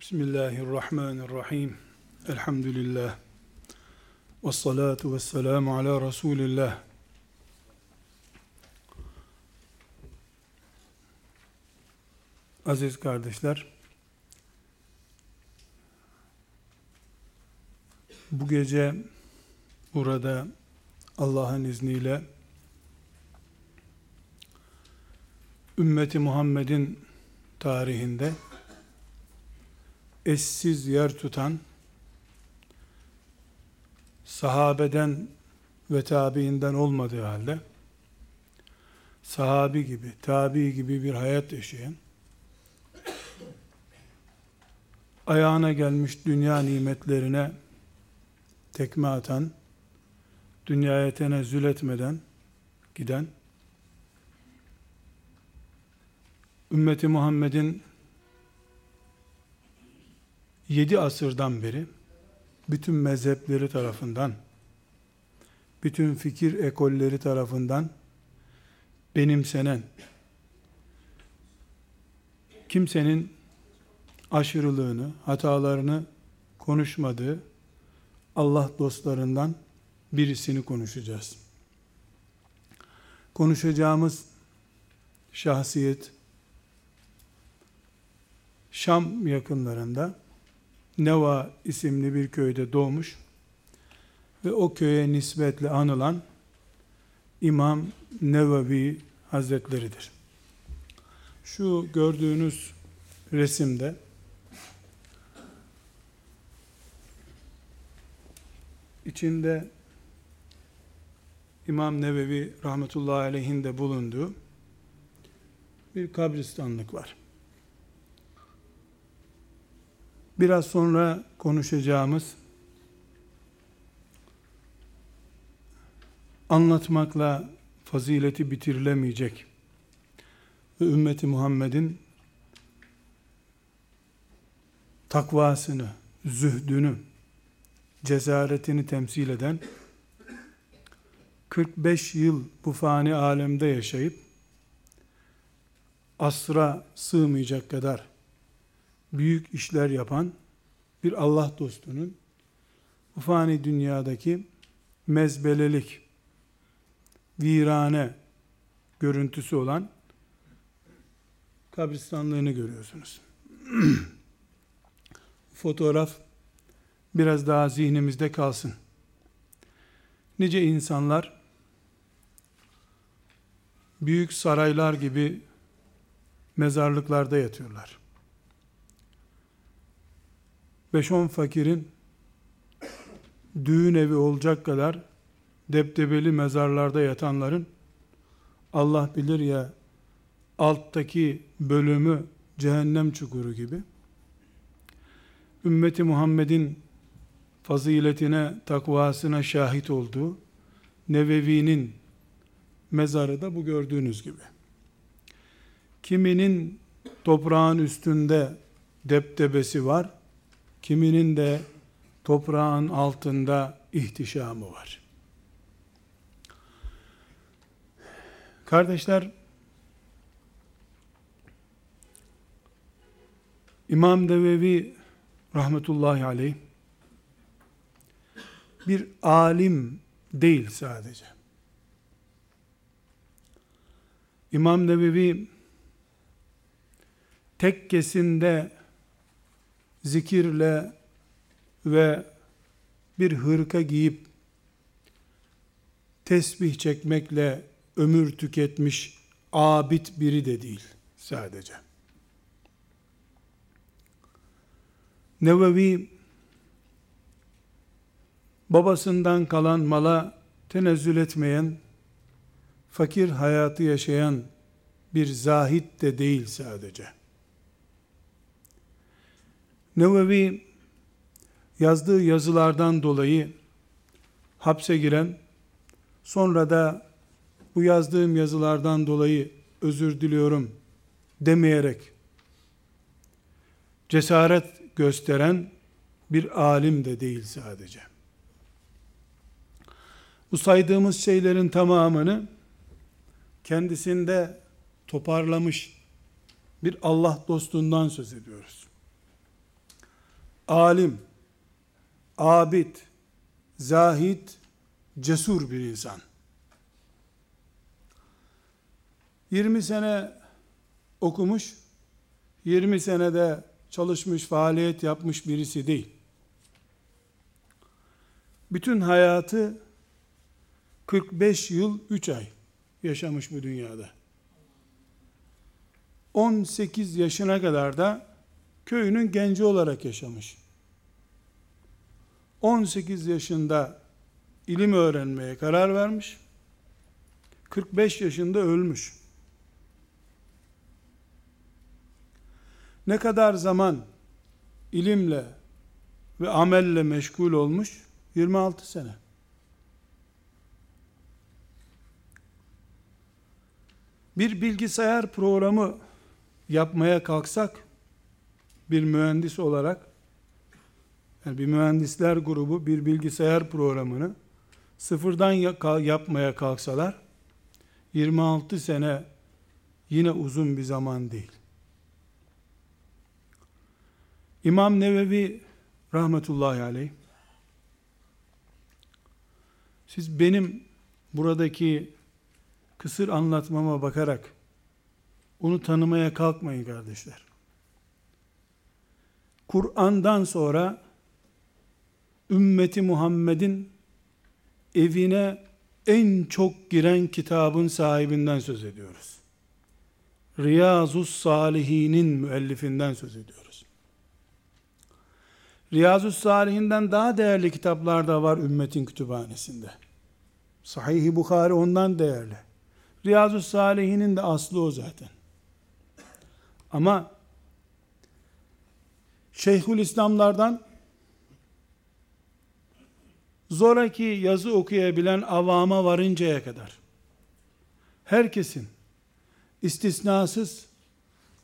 Bismillahirrahmanirrahim. Elhamdülillah. Vessalatu vesselamu ala Resulillah. Aziz kardeşler, bu gece burada Allah'ın izniyle ümmeti Muhammed'in tarihinde eşsiz yer tutan, sahabeden ve tabiinden olmadığı halde sahabi gibi, tabi gibi bir hayat yaşayan, ayağına gelmiş dünya nimetlerine tekme atan, dünyaya tenezzül etmeden giden, ümmeti Muhammed'in 7 asırdan beri bütün mezhepleri tarafından, bütün fikir ekolleri tarafından benimsenen, kimsenin aşırılığını, hatalarını konuşmadığı Allah dostlarından birisini konuşacağız. Konuşacağımız şahsiyet, Şam yakınlarında Neva isimli bir köyde doğmuş ve o köye nispetle anılan İmam Nevevi Hazretleridir. Şu gördüğünüz resimde içinde İmam Nevevi rahmetullahi aleyhin de bulunduğu bir kabristanlık var. Biraz sonra konuşacağımız, anlatmakla fazileti bitirilemeyecek ve ümmeti Muhammed'in takvasını, zühdünü, cesaretini temsil eden, 45 yıl bu fani alemde yaşayıp asra sığmayacak kadar büyük işler yapan bir Allah dostunun bu fani dünyadaki mezbelelik, virane görüntüsü olan kabristanlığını görüyorsunuz. Fotoğraf biraz daha zihnimizde kalsın. Nice insanlar büyük saraylar gibi mezarlıklarda yatıyorlar. 5-10 fakirin düğün evi olacak kadar deptebeli mezarlarda yatanların, Allah bilir ya, alttaki bölümü cehennem çukuru gibi, ümmeti Muhammed'in faziletine, takvasına şahit olduğu Nevevi'nin mezarı da bu gördüğünüz gibi. Kiminin toprağın üstünde deptebesi var, kiminin de toprağın altında ihtişamı var. Kardeşler, İmam Nevevi rahmetullahi aleyh bir alim değil sadece. İmam Nevevi tekkesinde zikirle ve bir hırka giyip tesbih çekmekle ömür tüketmiş abid biri de değil sadece. Nevevi babasından kalan mala tenezzül etmeyen, fakir hayatı yaşayan bir zahid de değil sadece. Nevevi yazdığı yazılardan dolayı hapse giren, sonra da bu yazdığım yazılardan dolayı özür diliyorum demeyerek cesaret gösteren bir alim de değil sadece. Bu saydığımız şeylerin tamamını kendisinde toparlamış bir Allah dostundan söz ediyoruz. alim, abid, zahid, cesur bir insan. 20 sene okumuş, 20 senede çalışmış, faaliyet yapmış birisi değil. Bütün hayatı 45 yıl 3 ay yaşamış bu dünyada. 18 yaşına kadar da köyünün genci olarak yaşamış. 18 yaşında ilim öğrenmeye karar vermiş. 45 yaşında ölmüş. Ne kadar zaman ilimle ve amelle meşgul olmuş? 26 sene. Bir bilgisayar programı yapmaya kalksak, bir mühendis olarak, yani bir mühendisler grubu bir bilgisayar programını sıfırdan yapmaya kalksalar, 26 sene yine uzun bir zaman değil. İmam Nevevi rahmetullahi aleyh, siz benim buradaki kısır anlatmama bakarak onu tanımaya kalkmayın kardeşler. Kur'an'dan sonra ümmeti Muhammed'in evine en çok giren kitabın sahibinden söz ediyoruz. Riyazu's-Salihin'in müellifinden söz ediyoruz. Riyazu's-Salihin'den daha değerli kitaplar da var ümmetin kütüphanesinde. Sahih-i Bukhari ondan değerli. Riyazu's-Salihin'in de aslı o zaten. Ama Şeyhülislamlardan zoraki yazı okuyabilen avama varıncaya kadar herkesin istisnasız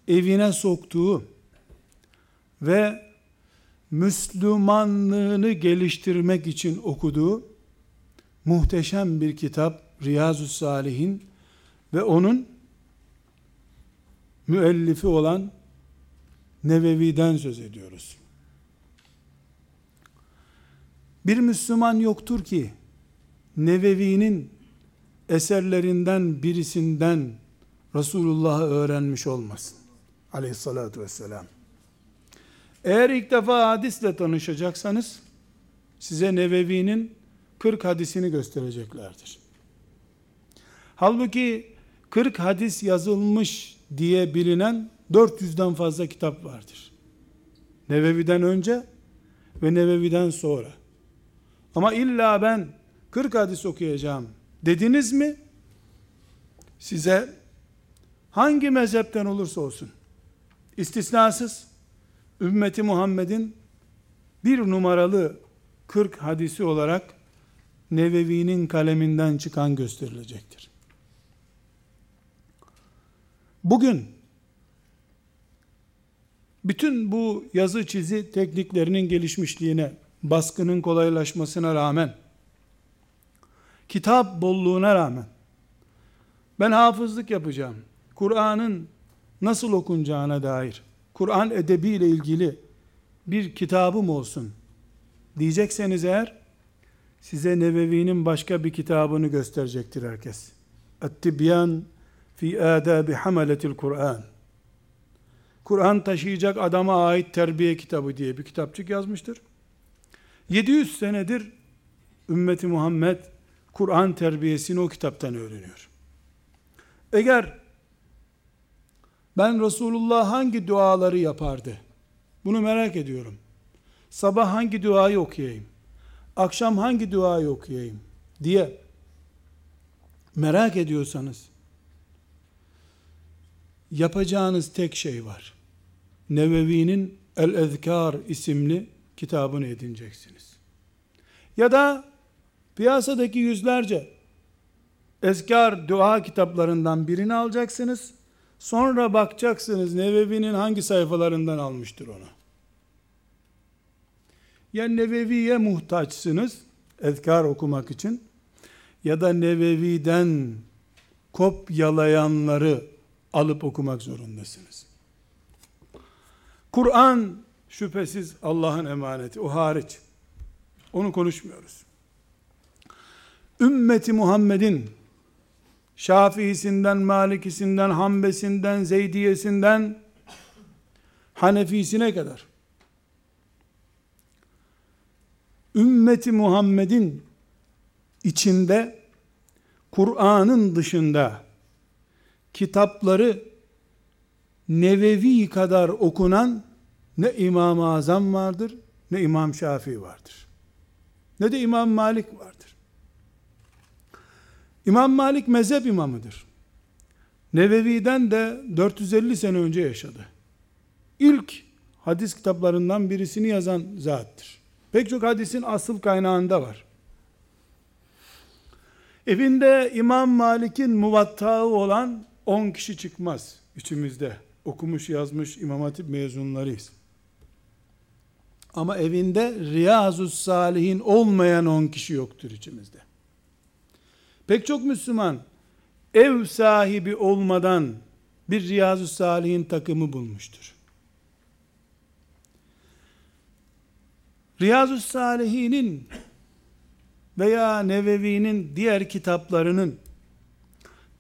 evine soktuğu ve Müslümanlığını geliştirmek için okuduğu muhteşem bir kitap Riyazu's-Salihin ve onun müellifi olan Nevevi'den söz ediyoruz. Bir Müslüman yoktur ki Nevevi'nin eserlerinden birisinden Resulullah'ı öğrenmiş olmasın. Aleyhissalatu vesselam. Eğer ilk defa hadisle tanışacaksanız size Nevevi'nin 40 hadisini göstereceklerdir. Halbuki 40 hadis yazılmış diye bilinen 400'den fazla kitap vardır. Nevevi'den önce ve Nevevi'den sonra. Ama illa ben 40 hadis okuyacağım dediniz mi? Size hangi mezhepten olursa olsun istisnasız ümmeti Muhammed'in bir numaralı 40 hadisi olarak Nevevi'nin kaleminden çıkan gösterilecektir. Bugün bütün bu yazı çizi tekniklerinin gelişmişliğine, baskının kolaylaşmasına rağmen, kitap bolluğuna rağmen, ben hafızlık yapacağım, Kur'an'ın nasıl okunacağına dair, Kur'an edebiyle ilgili bir kitabım olsun diyecekseniz eğer, size Nevevi'nin başka bir kitabını gösterecektir herkes. Et-Tibyan fi Adabi Hamaletil Kur'an. Kur'an taşıyacak adama ait terbiye kitabı diye bir kitapçık yazmıştır. 700 senedir ümmeti Muhammed Kur'an terbiyesini o kitaptan öğreniyor. Eğer ben Resulullah hangi duaları yapardı? Bunu merak ediyorum. Sabah hangi duayı okuyayım? Akşam hangi duayı okuyayım? Diye merak ediyorsanız yapacağınız tek şey var. Nevevi'nin El-Ezkar isimli kitabını edineceksiniz. Ya da piyasadaki yüzlerce ezkar dua kitaplarından birini alacaksınız. Sonra bakacaksınız Nevevi'nin hangi sayfalarından almıştır onu. Ya Nevevi'ye muhtaçsınız ezkar okumak için ya da Nevevi'den kopyalayanları alıp okumak zorundasınız. Kur'an şüphesiz Allah'ın emaneti, o hariç. Onu konuşmuyoruz. Ümmeti Muhammed'in Şafiisinden, Malikisinden, Hanbesinden, Zeydiyesinden, Hanefisine kadar ümmeti Muhammed'in içinde Kur'an'ın dışında kitapları Nevevi kadar okunan ne İmam-ı Azam vardır, ne İmam Şafii vardır, ne de İmam Malik vardır. İmam Malik mezhep imamıdır. Nevevi'den de 450 sene önce yaşadı. İlk hadis kitaplarından birisini yazan zattır. Pek çok hadisin asıl kaynağında var. Evinde İmam Malik'in muvattağı olan 10 kişi çıkmaz içimizde. Okumuş yazmış İmam Hatip mezunlarıyız. Ama evinde Riyazus Salihin olmayan 10 kişi yoktur içimizde. Pek çok Müslüman ev sahibi olmadan bir Riyazus Salihin takımı bulmuştur. Riyazus Salihin'in veya Nevevi'nin diğer kitaplarının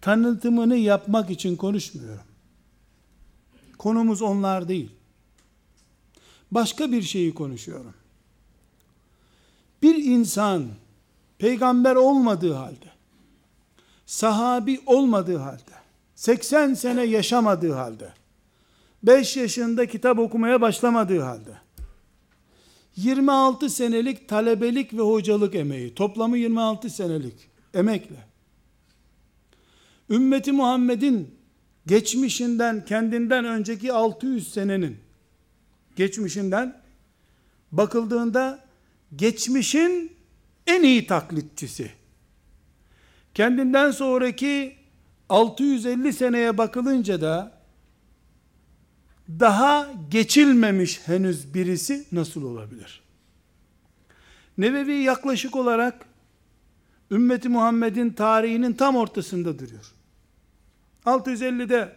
tanıtımını yapmak için konuşmuyorum. Konumuz onlar değil. Başka bir şeyi konuşuyorum. Bir insan peygamber olmadığı halde, sahabi olmadığı halde, 80 sene yaşamadığı halde, 5 yaşında kitap okumaya başlamadığı halde, 26 senelik talebelik ve hocalık emeği, toplamı 26 senelik emekle, ümmeti Muhammed'in geçmişinden, kendinden önceki 600 senenin geçmişinden bakıldığında geçmişin en iyi taklitçisi, kendinden sonraki 650 seneye bakılınca da daha geçilmemiş henüz birisi nasıl olabilir? Nebevi yaklaşık olarak ümmeti Muhammed'in tarihinin tam ortasında duruyor. 650'de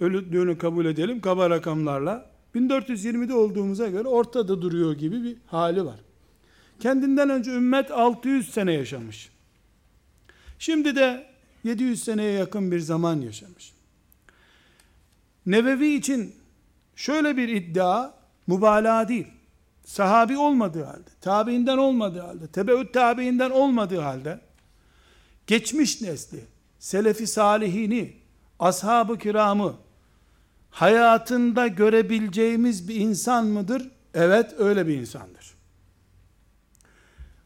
öldüğünü kabul edelim kaba rakamlarla. 1420'de olduğumuza göre ortada duruyor gibi bir hali var. Kendinden önce ümmet 600 sene yaşamış. Şimdi de 700 seneye yakın bir zaman yaşamış. Nebevi için şöyle bir iddia mübalağa değil. Sahabi olmadığı halde, tabiinden olmadığı halde, tebeut tabiinden olmadığı halde geçmiş nesli, selefi salihini, ashab-ı kiramı hayatında görebileceğimiz bir insan mıdır? Evet, öyle bir insandır.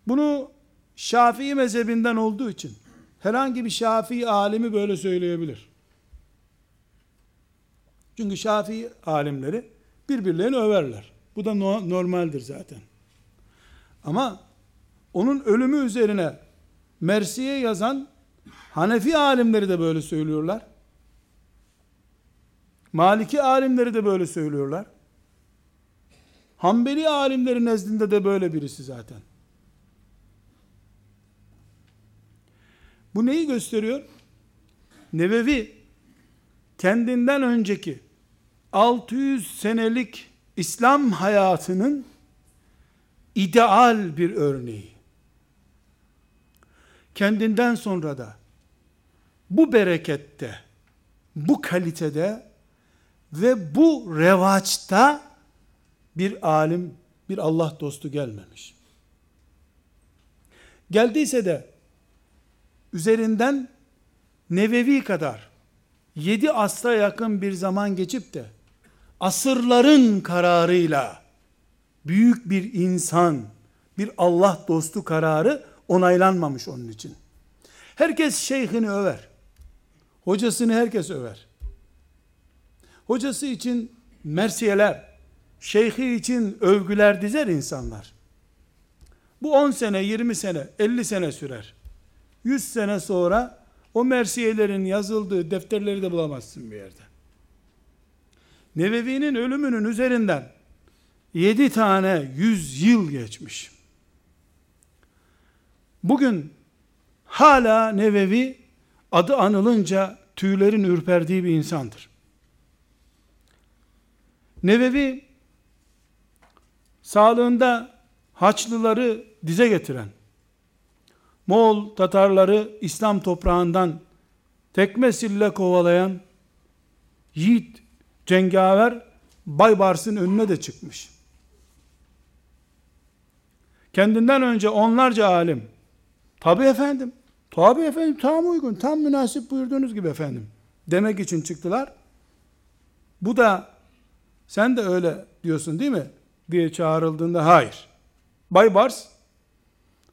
Bunu Şafii mezhebinden olduğu için herhangi bir Şafii alimi böyle söyleyebilir. Çünkü Şafii alimleri birbirlerini överler. Bu da normaldir zaten. Ama onun ölümü üzerine Mersi'ye yazan Hanefi alimleri de böyle söylüyorlar. Maliki alimleri de böyle söylüyorlar. Hanbeli alimleri nezdinde de böyle birisi zaten. Bu neyi gösteriyor? Nebevi kendinden önceki 600 senelik İslam hayatının ideal bir örneği. Kendinden sonra da bu berekette, bu kalitede ve bu revaçta bir alim, bir Allah dostu gelmemiş. Geldiyse de üzerinden Nebevi kadar 7 asra yakın bir zaman geçip de asırların kararıyla büyük bir insan, bir Allah dostu kararı onaylanmamış onun için. Herkes şeyhini över. Hocasını herkes över. Hocası için mersiyeler, şeyhi için övgüler dizer insanlar. Bu 10 sene, 20 sene, 50 sene sürer. 100 sene sonra o mersiyelerin yazıldığı defterleri de bulamazsın bir yerde. Nebevi'nin ölümünün üzerinden 7 tane 100 yıl geçmiş. Bugün hala Nebevi adı anılınca tüylerin ürperdiği bir insandır. Nebevi sağlığında Haçlıları dize getiren, Moğol Tatarları İslam toprağından tekme sille kovalayan yiğit, cengaver Baybars'ın önüne de çıkmış. Kendinden önce onlarca alim, tabii efendim, tam uygun, tam münasip buyurduğunuz gibi efendim, demek için çıktılar. Bu da, sen de öyle diyorsun değil mi? Diye çağrıldığında, hayır. Baybars,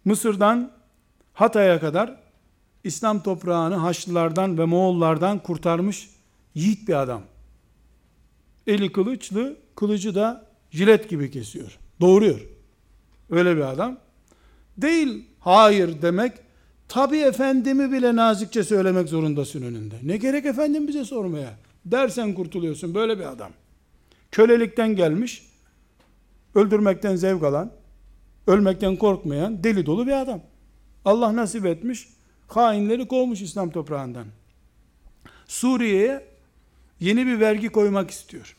Mısır'dan Hatay'a kadar İslam toprağını Haçlılardan ve Moğollardan kurtarmış yiğit bir adam. Eli kılıçlı, kılıcı da jilet gibi kesiyor, doğuruyor. Öyle bir adam. Değil, hayır demek, tabii efendimi bile nazikçe söylemek zorundasın önünde. Ne gerek efendim bize sormaya? Dersen kurtuluyorsun, böyle bir adam. Kölelikten gelmiş, öldürmekten zevk alan, ölmekten korkmayan, deli dolu bir adam. Allah nasip etmiş, hainleri kovmuş İslam toprağından. Suriye'ye yeni bir vergi koymak istiyor.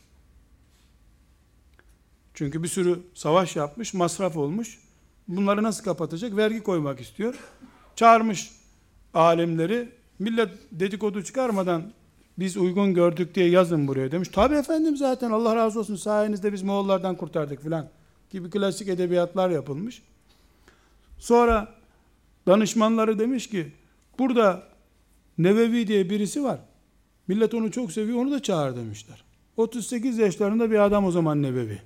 Çünkü bir sürü savaş yapmış, masraf olmuş. Bunları nasıl kapatacak? Vergi koymak istiyor. Çağırmış alimleri, millet dedikodu çıkarmadan biz uygun gördük diye yazın buraya demiş. Tabii efendim zaten Allah razı olsun sayenizde biz Moğollardan kurtardık filan gibi klasik edebiyatlar yapılmış. Sonra danışmanları demiş ki burada Nevevi diye birisi var. Millet onu çok seviyor, onu da çağır demişler. 38 yaşlarında bir adam o zaman Nevevi.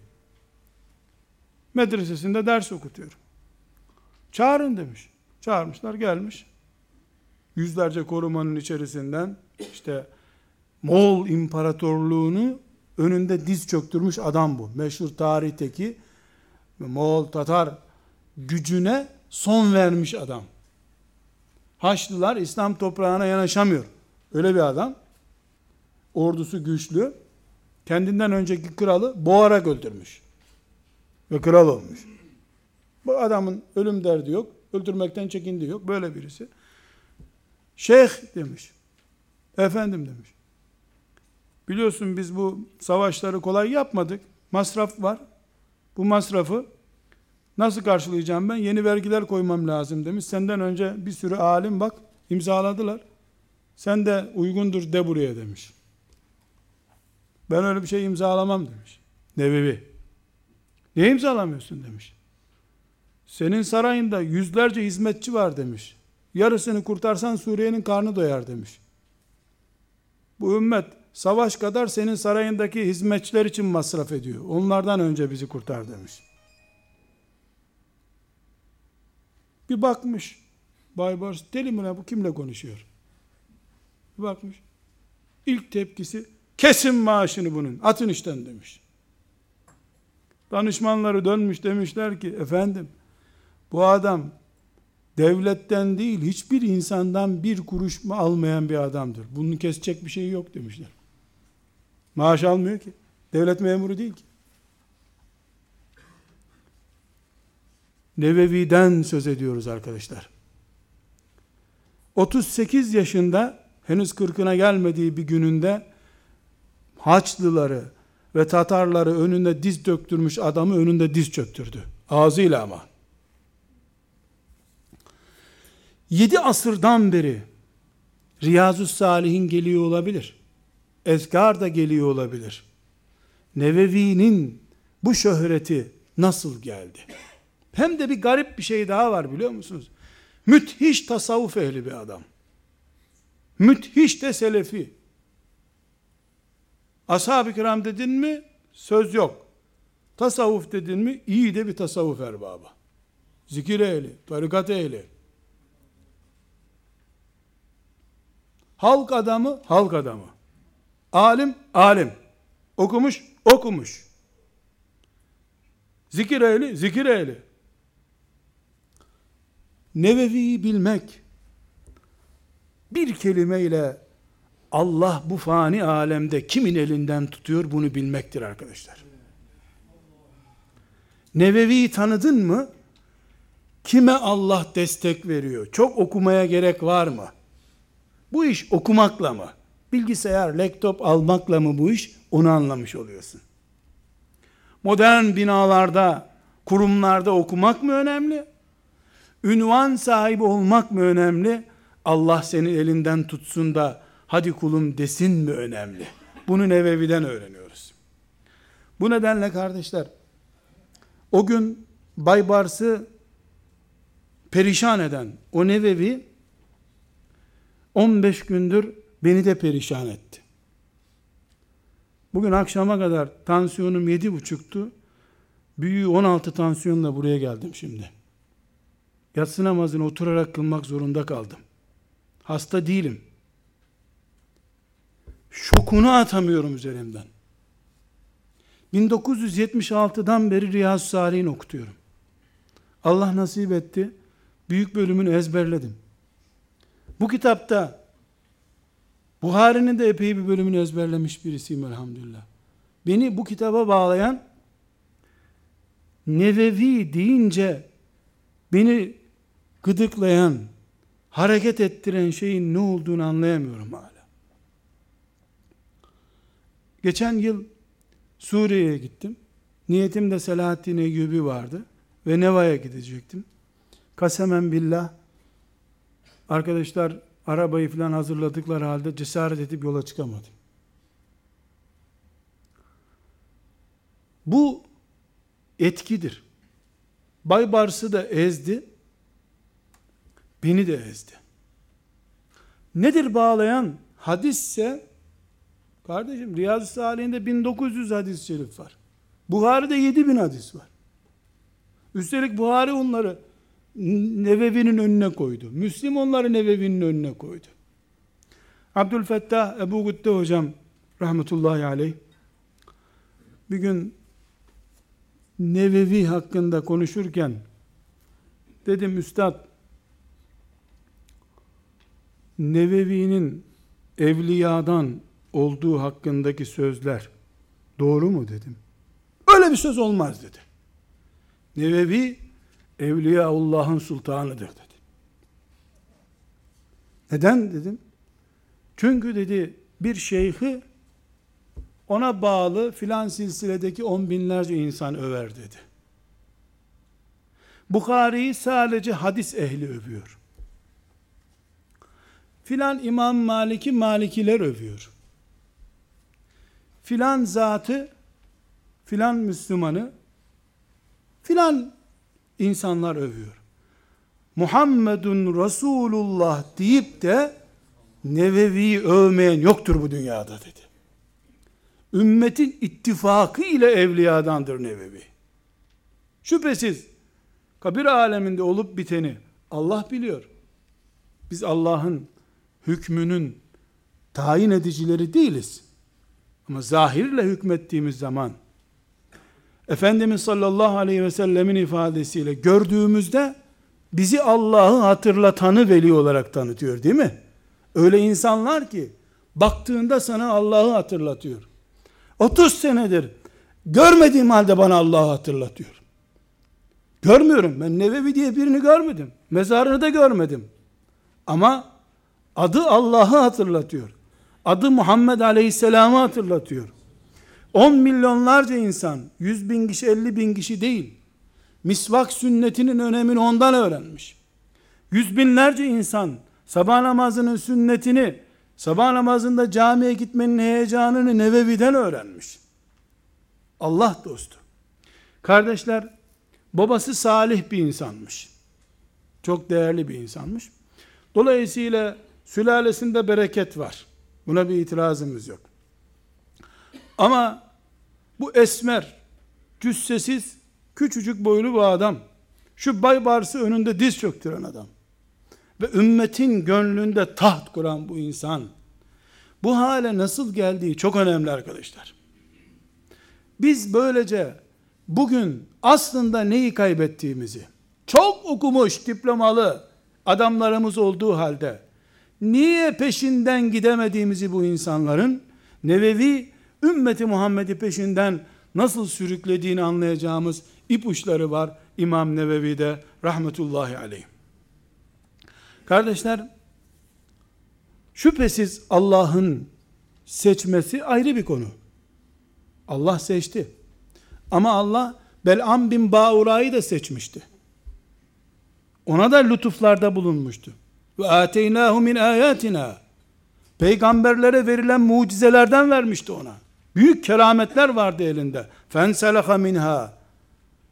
Medresesinde ders okutuyor. Çağırın demiş. Çağırmışlar, gelmiş. Yüzlerce korumanın içerisinden işte Moğol İmparatorluğunu önünde diz çöktürmüş adam bu. Meşhur tarihteki Moğol Tatar gücüne son vermiş adam. Haçlılar İslam toprağına yanaşamıyor. Öyle bir adam. Ordusu güçlü. Kendinden önceki kralı boğarak öldürmüş. Ve kral olmuş. Bu adamın ölüm derdi yok. Öldürmekten çekindiği yok. Böyle birisi. Şeyh demiş. Efendim demiş. Biliyorsun biz bu savaşları kolay yapmadık. Masraf var. Bu masrafı nasıl karşılayacağım ben? Yeni vergiler koymam lazım demiş. Senden önce bir sürü alim bak imzaladılar. Sen de uygundur de buraya demiş. Ben öyle bir şey imzalamam demiş. Nebevi. Niye imzalamıyorsun demiş. Senin sarayında yüzlerce hizmetçi var demiş. Yarısını kurtarsan Suriye'nin karnı doyar demiş. Bu ümmet savaş kadar senin sarayındaki hizmetçiler için masraf ediyor. Onlardan önce bizi kurtar demiş. Bir bakmış. Baybars deli mi lan bu kimle konuşuyor? Bir bakmış. İlk tepkisi kesin maaşını bunun. Atın işten demiş. Danışmanları dönmüş demişler ki efendim bu adam devletten değil hiçbir insandan bir kuruş mu almayan bir adamdır. Bunu kesecek bir şey yok demişler. Maaş almıyor ki. Devlet memuru değil ki. Nevevi'den söz ediyoruz arkadaşlar. 38 yaşında henüz 40'ına gelmediği bir gününde Haçlıları ve Tatarları önünde diz döktürmüş adamı önünde diz çöktürdü. Ağzıyla ama. 7 asırdan beri Riyazu Salih'in geliyor olabilir. Ezkar da geliyor olabilir. Nevevi'nin bu şöhreti nasıl geldi? Hem de bir garip bir şey daha var biliyor musunuz? Müthiş tasavvuf ehli bir adam. Müthiş de selefi. Ashab-ı kiram dedin mi? Söz yok. Tasavvuf dedin mi? İyi de bir tasavvuf erbabı. Zikir ehli, tarikat ehli. Halk adamı, halk adamı. Alim, alim. Okumuş, okumuş. Zikir ehli, zikir ehli. Nevevi'yi bilmek, bir kelimeyle Allah bu fani alemde kimin elinden tutuyor bunu bilmektir arkadaşlar. Nevevi'yi tanıdın mı? Kime Allah destek veriyor? Çok okumaya gerek var mı? Bu iş okumakla mı? Bilgisayar, laptop almakla mı bu iş? Onu anlamış oluyorsun. Modern binalarda kurumlarda okumak mı önemli? Ünvan sahibi olmak mı önemli? Allah seni elinden tutsun da hadi kulum desin mi önemli? Bunu Nevevi'den öğreniyoruz. Bu nedenle kardeşler, o gün Baybars'ı perişan eden o Nevevi 15 gündür beni de perişan etti. Bugün akşama kadar tansiyonum 7,5'tu. Büyüğü 16 tansiyonla buraya geldim şimdi. Yatsı namazını oturarak kılmak zorunda kaldım. Hasta değilim. Şokunu atamıyorum üzerimden. 1976'dan beri Riyazu Salih'in okutuyorum. Allah nasip etti. Büyük bölümünü ezberledim. Bu kitapta Buhari'nin de epey bir bölümünü ezberlemiş birisiyim elhamdülillah. Beni bu kitaba bağlayan Nevevi deyince beni gıdıklayan, hareket ettiren şeyin ne olduğunu anlayamıyorum hala. Geçen yıl Suriye'ye gittim. Niyetimde Selahaddin Eyyubi vardı ve Neva'ya gidecektim. Kasemen billah, arkadaşlar arabayı falan hazırladıkları halde cesaret edip yola çıkamadım. Bu etkidir. Baybars'ı da ezdi, beni de ezdi. Nedir bağlayan? Hadisse, kardeşim Riyazu Salih'inde 1900 hadis-i şerif var. Buhari'de 7000 hadis var. Üstelik Buhari onları Nevevi'nin önüne koydu. Müslim onları Nevevi'nin önüne koydu. Abdülfettah Ebu Gütte hocam rahmetullahi aleyh bir gün Nevevi hakkında konuşurken dedim, üstad, Nevevi'nin evliyadan olduğu hakkındaki sözler doğru mu dedim. Öyle bir söz olmaz dedi. Nevevi Evliyaullah'ın sultanıdır dedi. Neden dedim? Çünkü dedi bir şeyhi ona bağlı filan silsiledeki 10 binlerce insan över dedi. Bukhari'yi sadece hadis ehli övüyor. Filan İmam Malik'i Malikiler övüyor. Filan zatı, filan Müslümanı, filan insanlar övüyor. Muhammedun Resulullah deyip de Nevevi'yi övmeyen yoktur bu dünyada dedi. Ümmetin ittifakı ile evliyadandır Nevevi. Şüphesiz kabir aleminde olup biteni Allah biliyor. Biz Allah'ın hükmünün tayin edicileri değiliz. Ama zahirle hükmettiğimiz zaman Efendimiz sallallahu aleyhi ve sellemin ifadesiyle gördüğümüzde bizi Allah'ı hatırlatanı veli olarak tanıtıyor değil mi? Öyle insanlar ki baktığında sana Allah'ı hatırlatıyor. 30 senedir görmediğim halde bana Allah'ı hatırlatıyor. Görmüyorum. Ben Nevevi diye birini görmedim. Mezarını da görmedim. Ama adı Allah'ı hatırlatıyor. Adı Muhammed Aleyhisselam'ı hatırlatıyor. 10 milyonlarca insan, 100 bin kişi, 50 bin kişi değil, misvak sünnetinin önemini ondan öğrenmiş. 100 binlerce insan, sabah namazının sünnetini, sabah namazında camiye gitmenin heyecanını Nevevi'den öğrenmiş. Allah dostu. Kardeşler, babası salih bir insanmış. Çok değerli bir insanmış. Dolayısıyla sülalesinde bereket var. Buna bir itirazımız yok. Ama bu esmer, cüssesiz, küçücük boylu bu adam, şu Baybars'ı önünde diz çöktüren adam ve ümmetin gönlünde taht kuran bu insan, bu hale nasıl geldiği çok önemli arkadaşlar. Biz böylece bugün aslında neyi kaybettiğimizi, çok okumuş, diplomalı adamlarımız olduğu halde, niye peşinden gidemediğimizi bu insanların, Nevevi, ümmeti Muhammed'i peşinden nasıl sürüklediğini anlayacağımız ipuçları var İmam Nevevi'de rahmetullahi aleyh. Kardeşler, şüphesiz Allah'ın seçmesi ayrı bir konu. Allah seçti. Ama Allah Bel'am bin Ba'ura'yı da seçmişti. Ona da lütuflarda bulunmuştu. Ve ateynâhu min âyâtinâ. Peygamberlere verilen mucizelerden vermişti ona. Büyük kerametler vardı elinde. Fenseleha minha.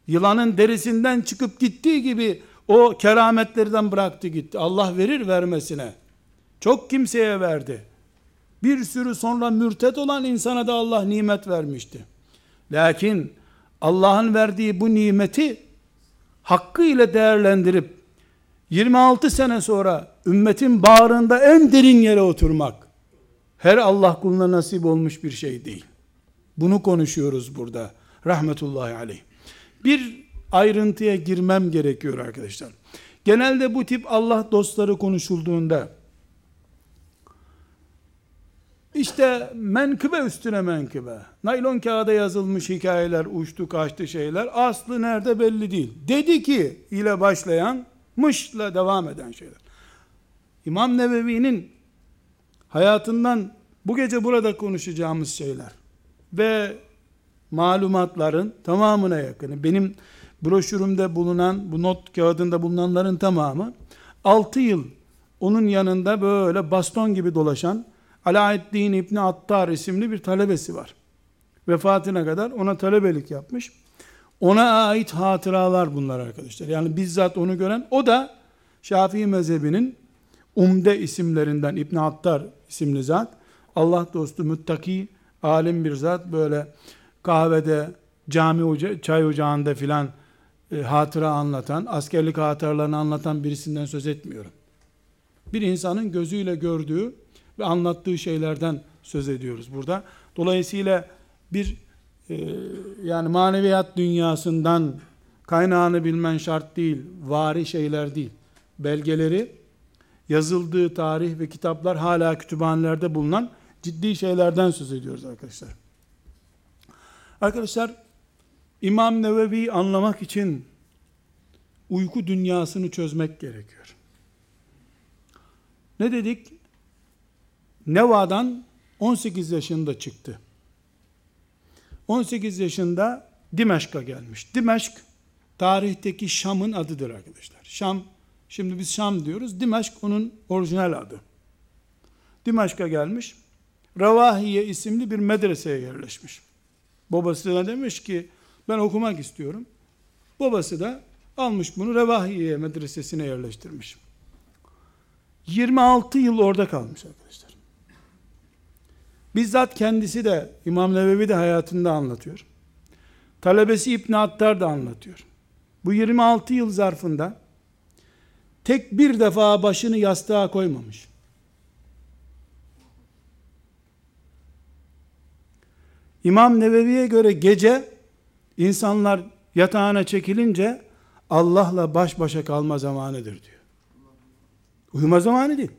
Yılanın derisinden çıkıp gittiği gibi o kerametlerden bıraktı gitti. Allah verir vermesine. Çok kimseye verdi. Bir sürü sonra mürtet olan insana da Allah nimet vermişti. Lakin Allah'ın verdiği bu nimeti hakkıyla değerlendirip 26 sene sonra ümmetin bağrında en derin yere oturmak her Allah kuluna nasip olmuş bir şey değil. Bunu konuşuyoruz burada. Rahmetullahi aleyh. Bir ayrıntıya girmem gerekiyor arkadaşlar. Genelde bu tip Allah dostları konuşulduğunda işte menkıbe üstüne menkıbe, naylon kağıda yazılmış hikayeler, uçtu kaçtı şeyler, aslı nerede belli değil. Dedi ki ile başlayan, mışla devam eden şeyler. İmam Nevevi'nin hayatından bu gece burada konuşacağımız şeyler ve malumatların tamamına yakını, benim broşürümde bulunan, bu not kağıdında bulunanların tamamı, 6 yıl onun yanında böyle baston gibi dolaşan Alaeddin İbni Attar isimli bir talebesi var. Vefatına kadar ona talebelik yapmış. Ona ait hatıralar bunlar arkadaşlar. Yani bizzat onu gören, o da Şafii mezhebinin umde isimlerinden İbni Attar isimli zat. Allah dostu, müttaki, alim bir zat. Böyle kahvede, çay ocağında filan hatıra anlatan, askerlik hatıralarını anlatan birisinden söz etmiyorum. Bir insanın gözüyle gördüğü ve anlattığı şeylerden söz ediyoruz burada. Dolayısıyla bir yani maneviyat dünyasından kaynağını bilmen şart değil, vari şeyler değil. Belgeleri, yazıldığı tarih ve kitaplar hala kütüphanelerde bulunan ciddi şeylerden söz ediyoruz arkadaşlar. Arkadaşlar, İmam Nevevi'yi anlamak için uyku dünyasını çözmek gerekiyor. Ne dedik? Neva'dan 18 yaşında çıktı. 18 yaşında Dimeşk'a gelmiş. Dimeşk, tarihteki Şam'ın adıdır arkadaşlar. Şam, şimdi biz Şam diyoruz. Dimeşk onun orijinal adı. Dimeşk'a gelmiş. Revahiye isimli bir medreseye yerleşmiş. Babasına demiş ki ben okumak istiyorum. Babası da almış bunu Revahiye medresesine yerleştirmiş. 26 yıl orada kalmış arkadaşlar. Bizzat kendisi de, İmam Nevevi de hayatında anlatıyor. Talebesi İbn Attar da anlatıyor. Bu 26 yıl zarfında tek bir defa başını yastığa koymamış. İmam Nevevi'ye göre gece insanlar yatağına çekilince Allah'la baş başa kalma zamanıdır diyor. Uyuma zamanı değil.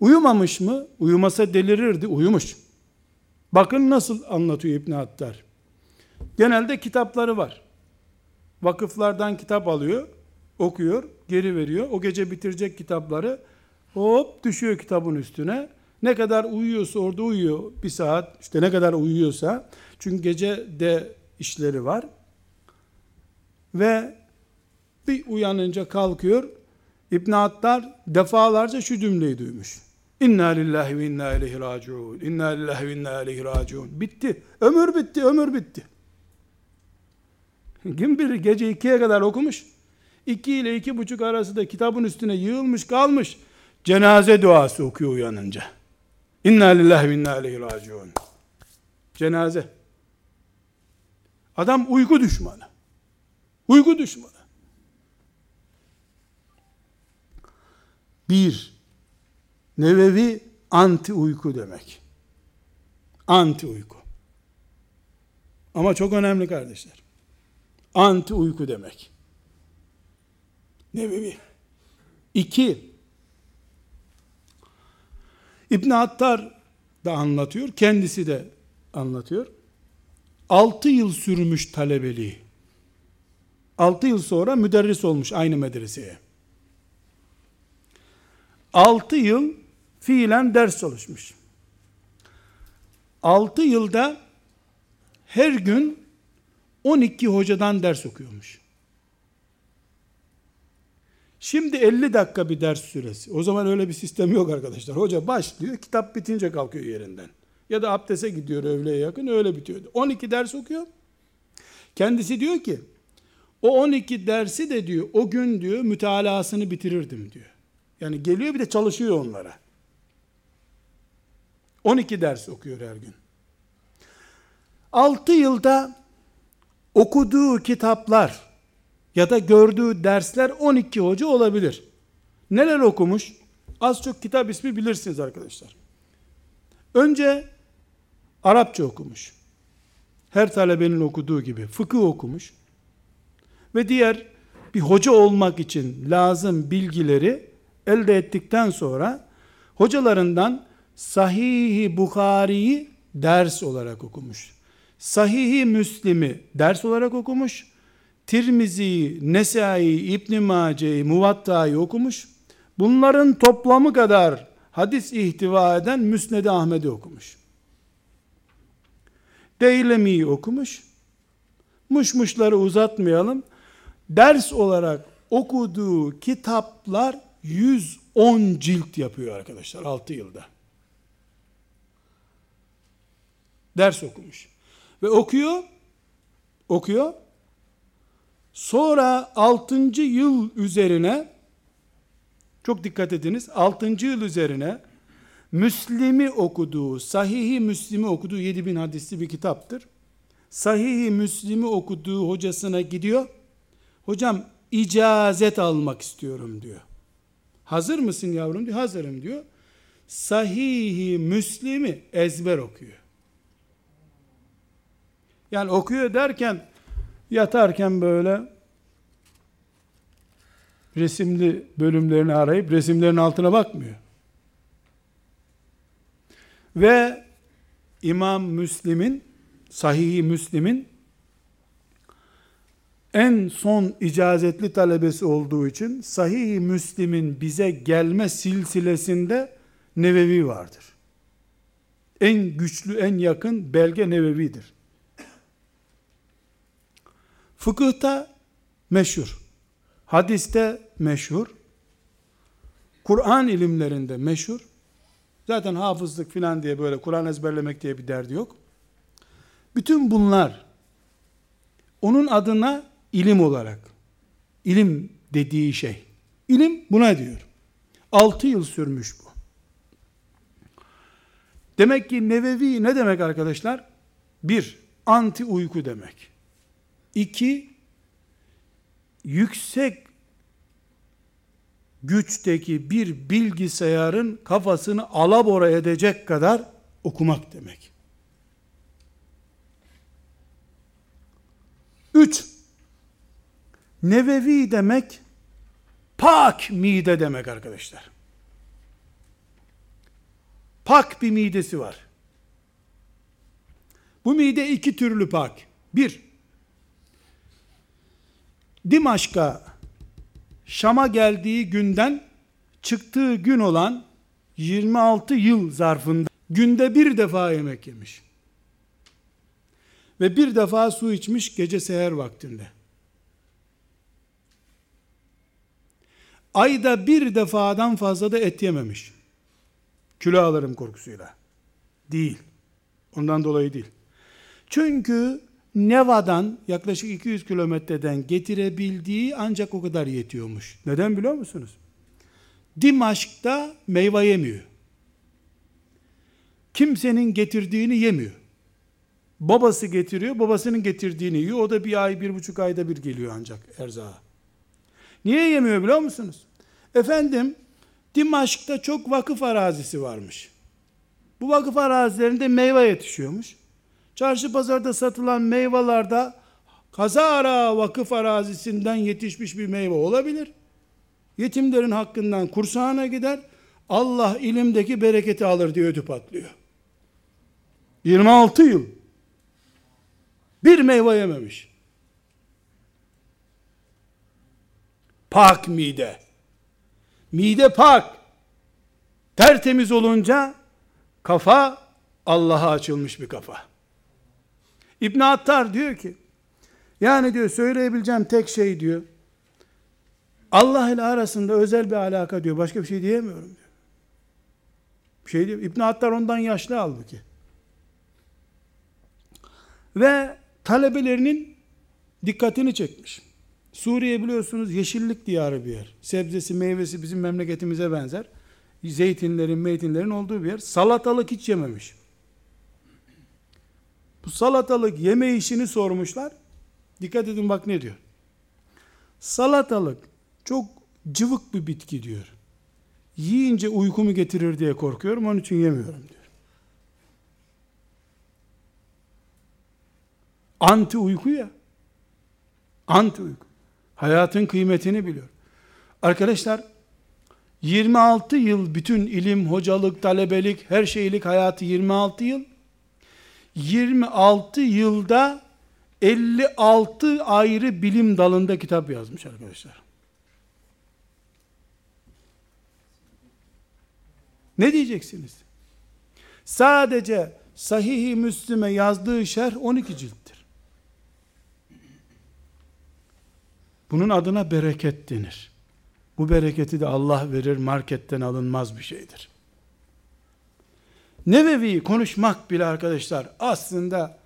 Uyumamış mı? Uyumasa delirirdi. Uyumuş. Bakın nasıl anlatıyor İbn Attar. Genelde kitapları var. Vakıflardan kitap alıyor, okuyor, geri veriyor. O gece bitirecek kitapları, hop düşüyor kitabın üstüne. Ne kadar uyuyorsa orada uyuyor. Bir saat, işte ne kadar uyuyorsa. Çünkü gece de işleri var. Ve bir uyanınca kalkıyor. İbn Attar defalarca şu cümleyi duymuş. İnna lillahi ve inna ileyhi raciun. İnna lillahi ve inna ileyhi raciun. Bitti. Ömür bitti, ömür bitti. Kim bilir gece 2'ye kadar okumuş. 2 ile 2.30 arası da kitabın üstüne yığılmış kalmış. Cenaze duası okuyor uyanınca. İnna lillahi ve inna ileyhi raciun. Cenaze. Adam uyku düşmanı. Uyku düşmanı. Bir, Nevevi anti uyku demek. Anti uyku. Ama çok önemli kardeşler. Anti uyku demek. Nevevi. 2, İbn Attar da anlatıyor, kendisi de anlatıyor. 6 yıl sürmüş talebeliği. 6 yıl sonra müderris olmuş aynı medreseye. 6 yıl fiilen ders çalışmış. 6 yılda her gün 12 hocadan ders okuyormuş. Şimdi 50 dakika bir ders süresi. O zaman öyle bir sistem yok arkadaşlar. Hoca başlıyor, kitap bitince kalkıyor yerinden. Ya da abdese gidiyor öğleye yakın, öyle bitiyor. 12 ders okuyor. Kendisi diyor ki, o 12 dersi de diyor, o gün diyor, mütalaasını bitirirdim diyor. Yani geliyor bir de çalışıyor onlara. 12 ders okuyor her gün. 6 yılda okuduğu kitaplar ya da gördüğü dersler 12 hoca olabilir. Neler okumuş? Az çok kitap ismi bilirsiniz arkadaşlar. Önce Arapça okumuş. Her talebenin okuduğu gibi fıkıh okumuş. Ve diğer bir hoca olmak için lazım bilgileri elde ettikten sonra hocalarından Sahih-i Bukhari'yi ders olarak okumuş. Sahih-i Müslim'i ders olarak okumuş. Tirmizi'yi, Nesai'yi, İbn-i Mace'yi, Muvatta'yı okumuş. Bunların toplamı kadar hadis ihtiva eden Müsned-i Ahmet'i okumuş. Deylemi'yi okumuş. Muşmuşları uzatmayalım. Ders olarak okuduğu kitaplar 110 cilt yapıyor arkadaşlar 6 yılda. Ders okumuş. Ve okuyor. Sonra 6. yıl üzerine, çok dikkat ediniz, 6. yıl üzerine Müslim'i okuduğu, Sahih-i Müslim'i okuduğu 7000 hadisli bir kitaptır. Sahih-i Müslim'i okuduğu hocasına gidiyor. Hocam icazet almak istiyorum diyor. Hazır mısın yavrum diyor. Hazırım diyor. Sahih-i Müslim'i ezber okuyor. Yani okuyor derken yatarken böyle resimli bölümlerini arayıp resimlerin altına bakmıyor. Ve İmam Müslim'in, Sahih-i Müslim'in en son icazetli talebesi olduğu için Sahih-i Müslim'in bize gelme silsilesinde Nevevi vardır. En güçlü, en yakın belge Nevevi'dir. Fıkıhta meşhur, hadiste meşhur, Kur'an ilimlerinde meşhur. Zaten hafızlık filan diye böyle Kur'an ezberlemek diye bir derdi yok. Bütün bunlar onun adına ilim olarak, ilim dediği şey, ilim buna diyor. 6 yıl sürmüş bu. Demek ki Nevevi ne demek arkadaşlar? 1. Anti uyku demek. 2. Yüksek güçteki bir bilgisayarın kafasını alabora edecek kadar okumak demek. 3. Nevevi demek, pak mide demek arkadaşlar. Pak bir midesi var. Bu mide iki türlü pak. 1. Dimaşk'a, Şam'a geldiği günden çıktığı gün olan 26 yıl zarfında günde bir defa yemek yemiş. Ve bir defa su içmiş gece seher vaktinde. Ayda bir defadan fazla da et yememiş. Kilo alırım korkusuyla. Değil. Ondan dolayı değil. Çünkü Neva'dan yaklaşık 200 kilometreden getirebildiği ancak o kadar yetiyormuş. Neden biliyor musunuz? Dimaşk'ta meyve yemiyor. Kimsenin getirdiğini yemiyor. Babası getiriyor, babasının getirdiğini yiyor. O da bir ay, 1,5 ayda bir geliyor ancak erzağa. Niye yemiyor biliyor musunuz? Efendim, Dimaşk'ta çok vakıf arazisi varmış. Bu vakıf arazilerinde meyve yetişiyormuş. Çarşı pazarda satılan meyvelerde kazara vakıf arazisinden yetişmiş bir meyve olabilir. Yetimlerin hakkından kursağına gider. Allah ilimdeki bereketi alır diye ödü patlıyor. 26 yıl. Bir meyve yememiş. Pak mide. Mide pak. Tertemiz olunca kafa Allah'a açılmış bir kafa. İbn Attar diyor ki, Yani diyor söyleyebileceğim tek şey diyor, Allah ile arasında özel bir alaka diyor. Başka bir şey diyemiyorum diyor. Bir şey diyemiyorum. İbn Attar ondan yaşlı halbuki. Ve talebelerinin dikkatini çekmiş. Suriye biliyorsunuz yeşillik diyarı bir yer. Sebzesi, meyvesi bizim memleketimize benzer. Zeytinlerin, meytinlerin olduğu bir yer. Salatalık hiç yememiş. Bu salatalık yeme işini sormuşlar. Dikkat edin bak ne diyor. Salatalık çok cıvık bir bitki diyor. Yiyince uykumu getirir diye korkuyorum, onun için yemiyorum diyor. Anti uyku ya. Anti uyku. Hayatın kıymetini biliyor. Arkadaşlar 26 yıl bütün ilim, hocalık, talebelik, her şeylik hayatı 26 yıl. 26 yılda 56 ayrı bilim dalında kitap yazmış arkadaşlar. Ne diyeceksiniz? Sadece Sahih-i Müslim'e yazdığı şerh 12 cilttir. Bunun adına bereket denir. Bu bereketi de Allah verir, marketten alınmaz bir şeydir. Nevevi'yi konuşmak bile arkadaşlar aslında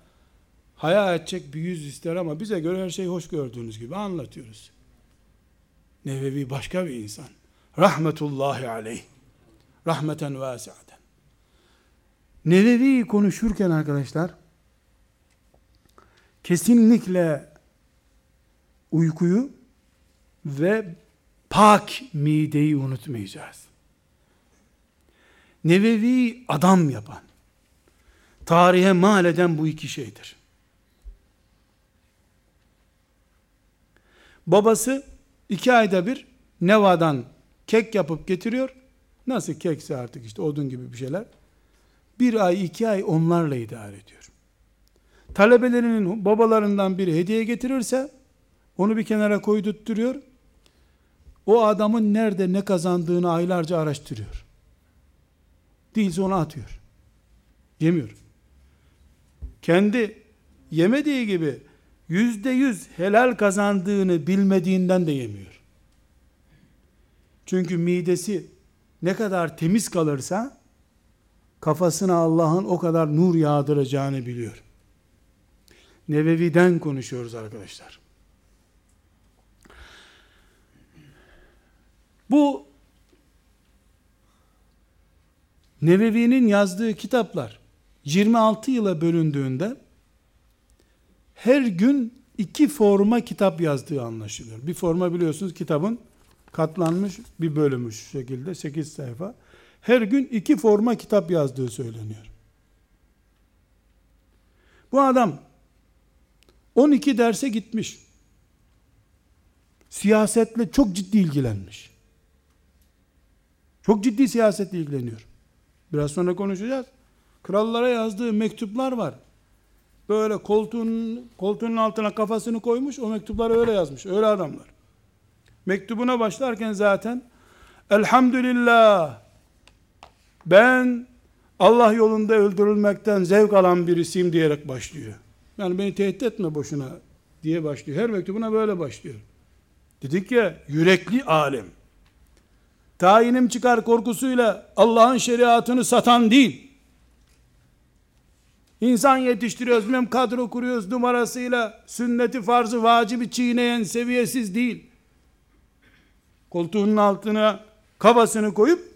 hayal edecek bir yüz ister ama bize göre her şey hoş gördüğünüz gibi anlatıyoruz. Nevevi başka bir insan. Rahmetullahi aleyh. Rahmeten vasiaten. Nevevi'yi konuşurken arkadaşlar kesinlikle uykuyu ve pak mideyi unutmayacağız. Nevevi adam yapan, tarihe mal eden bu iki şeydir. Babası 2 ayda bir Neva'dan kek yapıp getiriyor. Nasıl kekse artık işte odun gibi bir şeyler. 1 ay 2 ay onlarla idare ediyor. Talebelerinin babalarından biri hediye getirirse onu bir kenara koydurtturuyor. O adamın nerede ne kazandığını aylarca araştırıyor. Değilse onu atıyor. Yemiyor. Kendi yemediği gibi %100 helal kazandığını bilmediğinden de yemiyor. Çünkü midesi ne kadar temiz kalırsa kafasına Allah'ın o kadar nur yağdıracağını biliyor. Nevevi'den konuşuyoruz arkadaşlar. Bu Nevevi'nin yazdığı kitaplar 26 yıla bölündüğünde her gün 2 forma kitap yazdığı anlaşılıyor. Bir forma biliyorsunuz kitabın katlanmış bir bölümü şu şekilde 8 sayfa. Her gün 2 forma kitap yazdığı söyleniyor. Bu adam 12 derse gitmiş. Siyasetle çok ciddi ilgilenmiş. Çok ciddi siyasetle ilgileniyor. Biraz sonra konuşacağız. Krallara yazdığı mektuplar var. Böyle koltuğunun altına kafasını koymuş, o mektupları öyle yazmış. Öyle adamlar. Mektubuna başlarken zaten elhamdülillah ben Allah yolunda öldürülmekten zevk alan birisiyim diyerek başlıyor. Yani beni tehdit etme boşuna diye başlıyor. Her mektubuna böyle başlıyor. Dedik ya yürekli alim. Tayinim çıkar korkusuyla Allah'ın şeriatını satan değil. İnsan yetiştiriyoruz, bilmem kadro kuruyoruz numarasıyla sünneti farzı vacibi çiğneyen seviyesiz değil. Koltuğunun altına kafasını koyup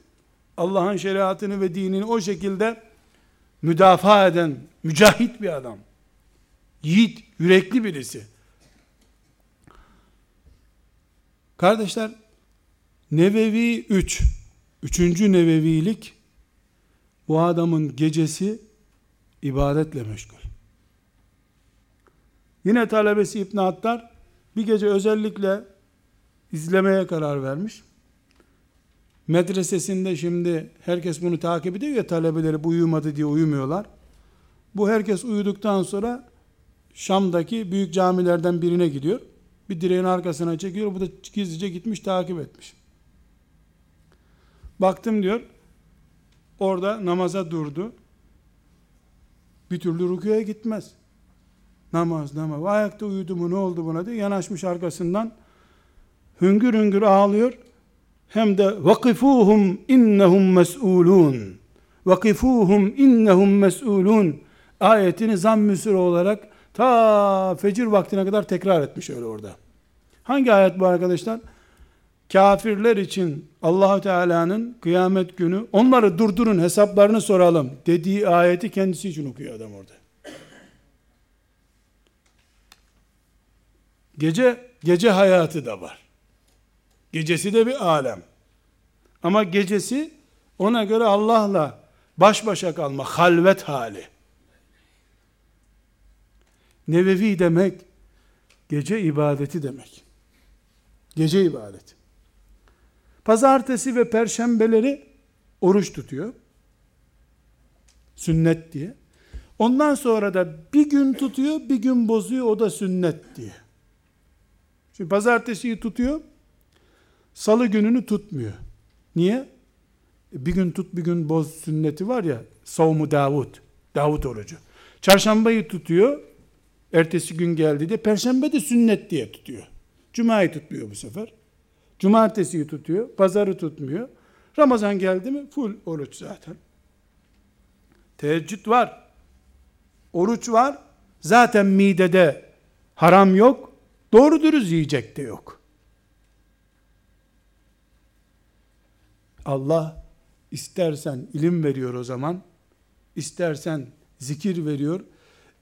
Allah'ın şeriatını ve dinini o şekilde müdafaa eden mücahit bir adam. Yiğit, yürekli birisi. Kardeşler, Nevevi 3. 3. Nevevilik bu adamın gecesi ibadetle meşgul. Yine talebesi İbn Attar bir gece özellikle izlemeye karar vermiş. Medresesinde şimdi herkes bunu takip ediyor ya talebeleri bu uyumadı diye uyumuyorlar. Bu herkes uyuduktan sonra Şam'daki büyük camilerden birine gidiyor. Bir direğin arkasına çekiyor. Bu da gizlice gitmiş takip etmiş. Baktım diyor, orada namaza durdu. Bir türlü rükûya gitmez. namaz. Ayakta uyudu mu, ne oldu buna diye yanaşmış arkasından. Hüngür hüngür ağlıyor. Hem de وَقِفُوهُمْ اِنَّهُمْ مَسْئُولُونَ وَقِفُوهُمْ اِنَّهُمْ مَسْئُولُونَ ayetini zamm-ı sure olarak ta fecir vaktine kadar tekrar etmiş öyle orada. Hangi ayet bu arkadaşlar? Kafirler için Allah-u Teala'nın kıyamet günü onları durdurun, hesaplarını soralım dediği ayeti kendisi için okuyor adam orada. Gece hayatı da var. Gecesi de bir alem. Ama gecesi ona göre Allah'la baş başa kalma, halvet hali. Nebevi demek, gece ibadeti demek. Gece ibadeti. Pazartesi ve perşembeleri oruç tutuyor. Sünnet diye. Ondan sonra da bir gün tutuyor, bir gün bozuyor, o da sünnet diye. Şimdi pazartesiyi tutuyor, salı gününü tutmuyor. Niye? Bir gün tut, bir gün boz sünneti var ya, savmu Davud, Davud orucu. Çarşambayı tutuyor, ertesi gün geldi de, perşembe de sünnet diye tutuyor. Cuma'yı tutmuyor bu sefer. Cumartesiyi tutuyor, pazarı tutmuyor. Ramazan geldi mi, full oruç zaten. Teheccüd var, oruç var, zaten midede haram yok, doğru dürüst yiyecek de yok. Allah istersen ilim veriyor o zaman, istersen zikir veriyor,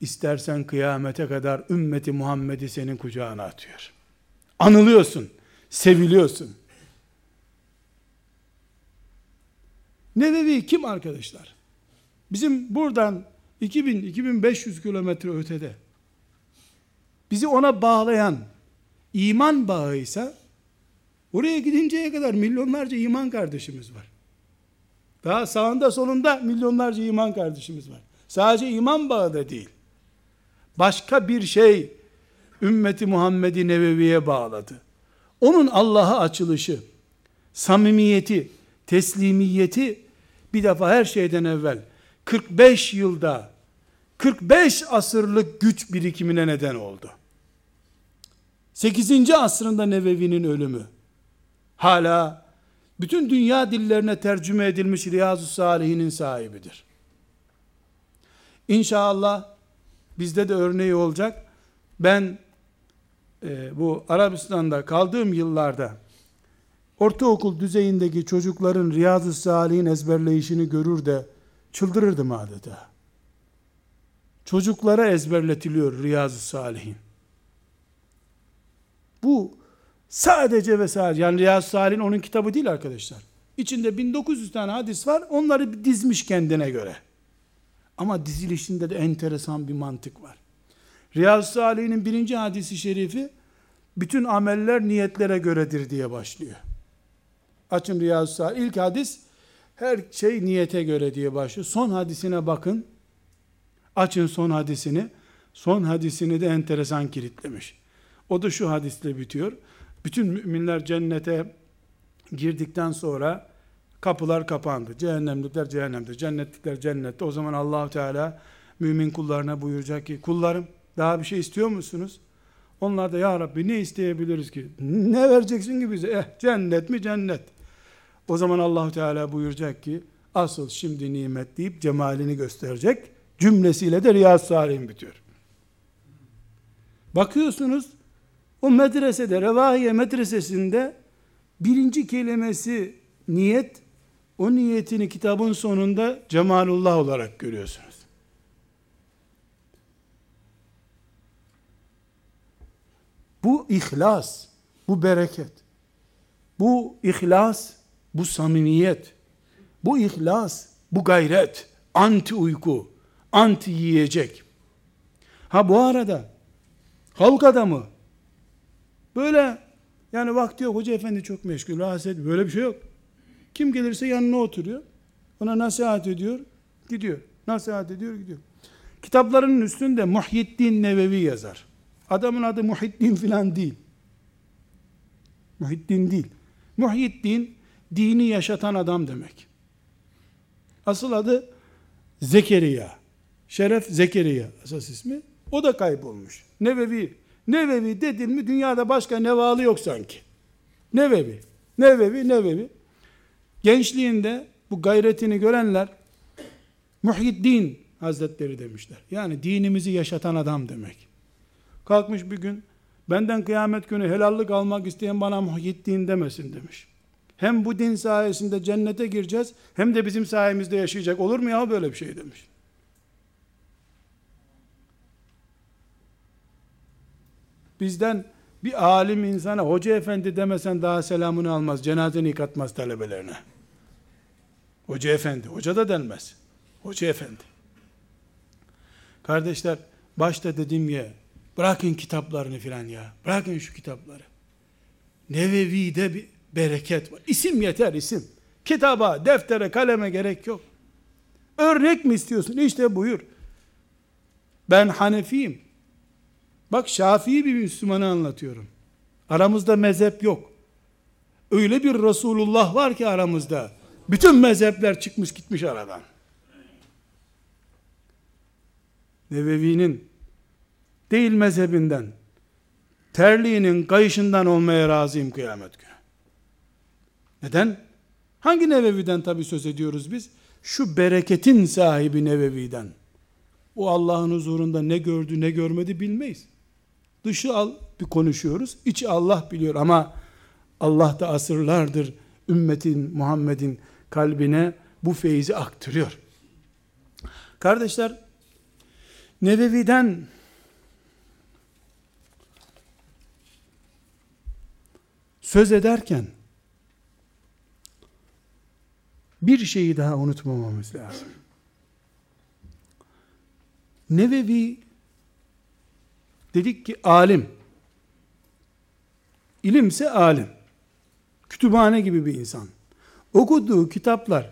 istersen kıyamete kadar ümmeti Muhammed'i senin kucağına atıyor. Anılıyorsun, seviliyorsun. Nebevi kim arkadaşlar? Bizim buradan 2000-2500 kilometre ötede, bizi ona bağlayan iman bağıysa, oraya gidinceye kadar milyonlarca iman kardeşimiz var. Daha sağında solunda milyonlarca iman kardeşimiz var. Sadece iman bağı da değil. Başka bir şey ümmeti Muhammed-i Nebevi'ye bağladı. Onun Allah'a açılışı, samimiyeti, teslimiyeti bir defa her şeyden evvel 45 yılda 45 asırlık güç birikimine neden oldu. 8. asrında Nebevi'nin ölümü. Hala bütün dünya dillerine tercüme edilmiş Riyazu Salihin'in sahibidir. İnşallah bizde de örneği olacak. Ben bu Arabistan'da kaldığım yıllarda ortaokul düzeyindeki çocukların Riyazu Salihin ezberleyişini görür de çıldırırdım adeta. Çocuklara ezberletiliyor Riyazu Salihin. Bu sadece ve sadece, yani Riyazu Salihin onun kitabı değil arkadaşlar. İçinde 1900 tane hadis var, onları dizmiş kendine göre. Ama dizilişinde de enteresan bir mantık var. Riyazu Salihin'in 1. hadisi şerifi, bütün ameller niyetlere göredir diye başlıyor. Açın Riyazu Salihin, ilk hadis, her şey niyete göre diye başlıyor. Son hadisine bakın, açın son hadisini de enteresan kilitlemiş. O da şu hadisle bitiyor. Bütün müminler cennete girdikten sonra kapılar kapandı. Cehennemlikler cehennemde, cennetlikler cennette. O zaman Allah-u Teala mümin kullarına buyuracak ki, kullarım daha bir şey istiyor musunuz? Onlar da ya Rabbi ne isteyebiliriz ki? Ne vereceksin ki bize? Cennet mi cennet? O zaman Allah-u Teala buyuracak ki, asıl şimdi nimet deyip cemalini gösterecek. Cümlesiyle de Riyazu Salihin bitiyor. Bakıyorsunuz, o medresede, Revahiye medresesinde 1. kelimesi niyet, o niyetini kitabın sonunda Cemalullah olarak görüyorsunuz. Bu ihlas, bu bereket, bu ihlas, bu samimiyet, bu ihlas, bu gayret, anti uyku, anti yiyecek. Ha bu arada, halk adamı, böyle yani vakti yok, hoca efendi çok meşgul, rahatsız ediyor, böyle bir şey yok. Kim gelirse yanına oturuyor, ona nasihat ediyor, gidiyor. Nasihat ediyor, gidiyor. Kitaplarının üstünde Muhyiddin Nebevi yazar. Adamın adı Muhyiddin filan değil. Muhyiddin değil. Muhyiddin, dini yaşatan adam demek. Asıl adı Zekeriya. Şeref Zekeriya, asıl ismi. O da kaybolmuş. Nevevi. Nevevi dedin mi dünyada başka nevalı yok sanki. Nevevi. Gençliğinde bu gayretini görenler Muhyiddin Hazretleri demişler. Yani dinimizi yaşatan adam demek. Kalkmış bir gün benden kıyamet günü helallik almak isteyen bana Muhyiddin demesin demiş. Hem bu din sayesinde cennete gireceğiz hem de bizim sayemizde yaşayacak. Olur mu ya böyle bir şey demiş. Bizden bir alim insana hoca efendi demesen daha selamını almaz, cenazeni yıkatmaz talebelerine. Hoca efendi, hoca da denmez. Hoca efendi. Kardeşler, başta dedim ya, bırakın kitaplarını filan ya, bırakın şu kitapları. Nevevi'de bir bereket var. İsim yeter, isim. Kitaba, deftere, kaleme gerek yok. Örnek mi istiyorsun? İşte buyur. Ben Hanefiyim. Bak Şafii bir Müslümanı anlatıyorum. Aramızda mezhep yok. Öyle bir Resulullah var ki aramızda. Bütün mezhepler çıkmış gitmiş aradan. Nevevi'nin değil mezhebinden, terliğinin kayışından olmaya razıyım kıyamet günü. Neden? Hangi Nevevi'den tabii söz ediyoruz biz? Şu bereketin sahibi Nevevi'den. O Allah'ın huzurunda ne gördü ne görmedi bilmeyiz. Dışı al bir konuşuyoruz. İçi Allah biliyor ama Allah da asırlardır ümmetin Muhammed'in kalbine bu feyzi aktırıyor. Kardeşler, Nevevi'den söz ederken bir şeyi daha unutmamamız lazım. Nevevi dedik ki alim. İlimse alim. Kütüphane gibi bir insan. Okuduğu kitaplar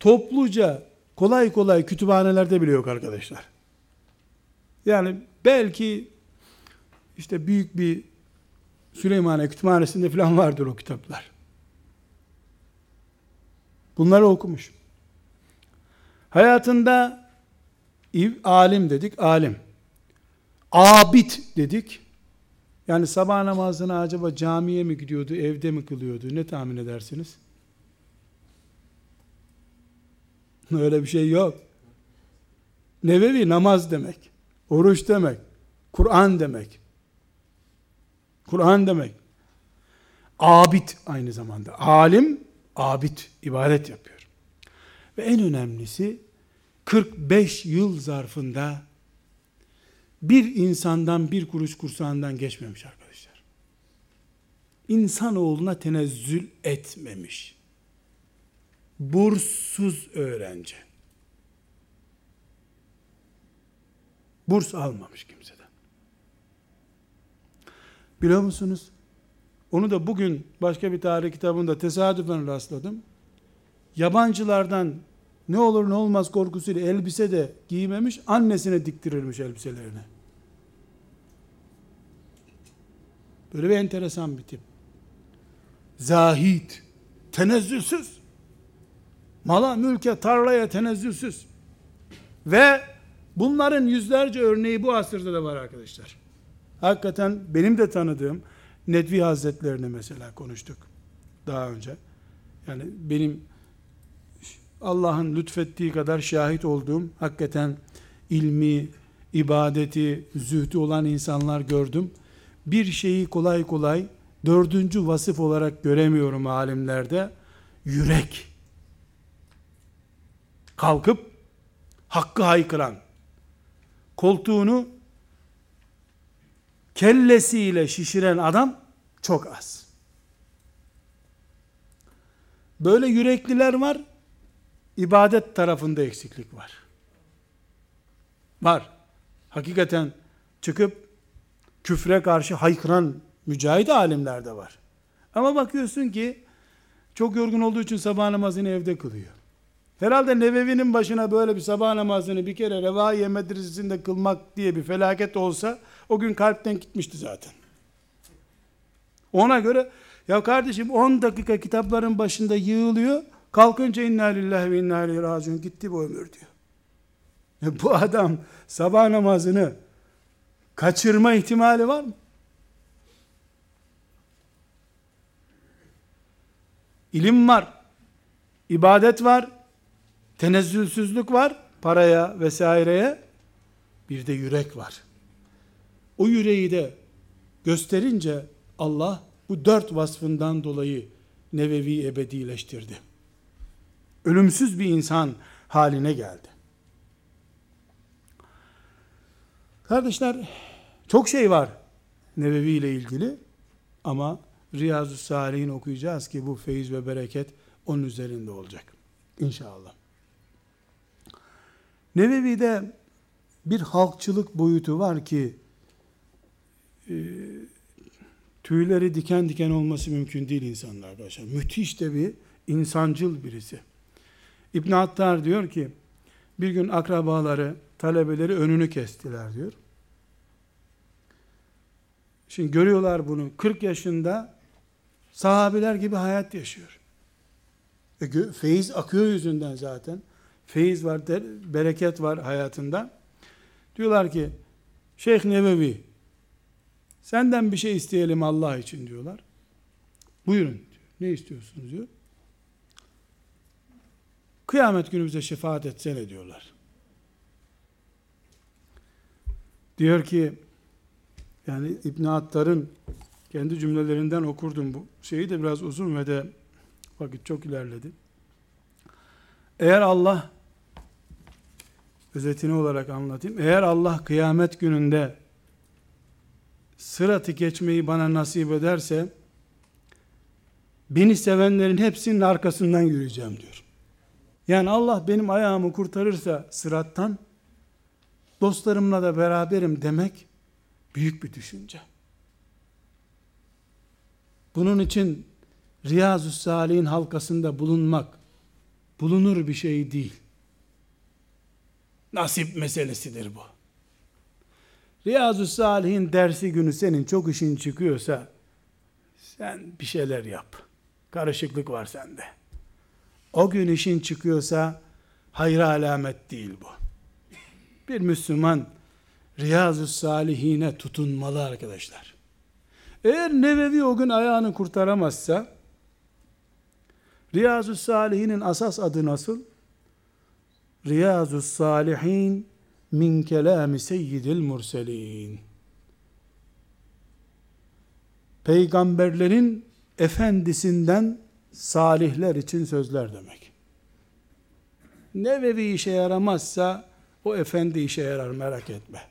topluca kolay kolay kütüphanelerde bile yok arkadaşlar. Yani belki işte büyük bir Süleymaniye kütüphanesinde falan vardır o kitaplar. Bunları okumuş. Hayatında alim dedik, alim. Abid dedik. Yani sabah namazına acaba camiye mi gidiyordu, evde mi kılıyordu? Ne tahmin edersiniz? Öyle bir şey yok. Nevevi namaz demek, oruç demek, Kur'an demek. Kur'an demek. Abid aynı zamanda. Alim, abid, ibadet yapıyor. Ve en önemlisi 45 yıl zarfında bir insandan bir kuruş kursağından geçmemiş arkadaşlar. İnsanoğluna tenezzül etmemiş. Burssuz öğrenci. Burs almamış kimseden. Biliyor musunuz? Onu da bugün başka bir tarih kitabında tesadüfen rastladım. Yabancılardan ne olur ne olmaz korkusuyla elbise de giymemiş, annesine diktirirmiş elbiselerini. Böyle bir enteresan bir tip. Zahid, tenezzülsüz. Mala, mülke, tarlaya tenezzülsüz. Ve bunların yüzlerce örneği bu asırda da var arkadaşlar. Hakikaten benim de tanıdığım Nedvi Hazretlerini mesela konuştuk daha önce. Yani benim Allah'ın lütfettiği kadar şahit olduğum, hakikaten ilmi, ibadeti, zühdü olan insanlar gördüm. Bir şeyi kolay kolay dördüncü vasıf olarak göremiyorum alimlerde. Yürek. Kalkıp hakkı haykıran, koltuğunu kellesiyle şişiren adam çok az. Böyle yürekliler var. İbadet tarafında eksiklik var. Var. Hakikaten çıkıp küfre karşı haykıran mücahid alimler de var. Ama bakıyorsun ki çok yorgun olduğu için sabah namazını evde kılıyor. Herhalde Nevevi'nin başına böyle bir sabah namazını bir kere Revahiye medresesinde kılmak diye bir felaket olsa o gün kalpten gitmişti zaten. Ona göre ya kardeşim 10 dakika kitapların başında yığılıyor. Kalkınca inna lillahi ve inna ileyhi raciun gitti bu ömür diyor. Bu adam sabah namazını kaçırma ihtimali var mı? İlim var, ibadet var, tenezzülsüzlük var, paraya vesaireye. Bir de yürek var. O yüreği de gösterince Allah bu dört vasfından dolayı Nevevi ebedileştirdi. Ölümsüz bir insan haline geldi. Kardeşler, çok şey var Nevevi ile ilgili ama Riyazu Salih'in okuyacağız ki bu feyiz ve bereket onun üzerinde olacak İnşallah. Nevevi'de bir halkçılık boyutu var ki tüyleri diken diken olması mümkün değil insanlar başa. Müthiş de bir insancıl birisi. İbn Attar diyor ki bir gün akrabaları, talebeleri önünü kestiler diyor. Şimdi görüyorlar bunu. 40 yaşında sahabiler gibi hayat yaşıyor. Feyiz akıyor yüzünden zaten. Feyiz var, bereket var hayatında. Diyorlar ki Şeyh Nevevi, senden bir şey isteyelim Allah için diyorlar. Buyurun diyor. Ne istiyorsunuz diyor. Kıyamet günü bize şefaat etsene diyorlar. Diyor ki, yani İbn Attar'ın kendi cümlelerinden okurdum bu şeyi de biraz uzun ve de vakit çok ilerledi. Eğer Allah, özetini olarak anlatayım. Eğer Allah kıyamet gününde Sırat-ı geçmeyi bana nasip ederse beni sevenlerin hepsinin arkasından yürüyeceğim diyor. Yani Allah benim ayağımı kurtarırsa sırattan dostlarımla da beraberim demek büyük bir düşünce. Bunun için Riyazu Salih'in halkasında bulunmak bulunur bir şey değil. Nasip meselesidir bu. Riyazu Salih'in dersi günü senin çok işin çıkıyorsa sen bir şeyler yap. Karışıklık var sende. O gün işin çıkıyorsa hayra alamet değil bu. Bir Müslüman Riyazu Salihine tutunmalı arkadaşlar. Eğer Nevevi o gün ayağını kurtaramazsa Riyazu Salihinin asas adı nasıl? Riyazu Salihin min kelami seyyidil murselin. Peygamberlerin efendisinden salihler için sözler demek. Nevevi işe yaramazsa o efendi işe yarar, merak etme.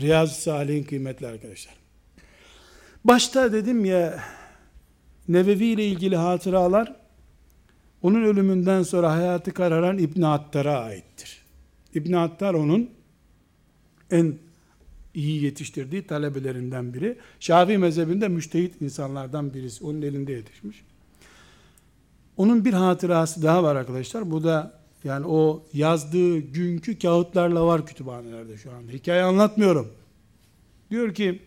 Riyazu Salih'in kıymetli arkadaşlar. Başta dedim ya, Nevevi ile ilgili hatıralar onun ölümünden sonra hayatı kararan İbn Attar'a aittir. İbn Attar onun en iyi yetiştirdiği talebelerinden biri. Şafii mezhebinde müştehit insanlardan birisi. Onun elinde yetişmiş. Onun bir hatırası daha var arkadaşlar. Bu da yani o yazdığı günkü kağıtlarla var kütüphanelerde şu anda. Hikaye anlatmıyorum. Diyor ki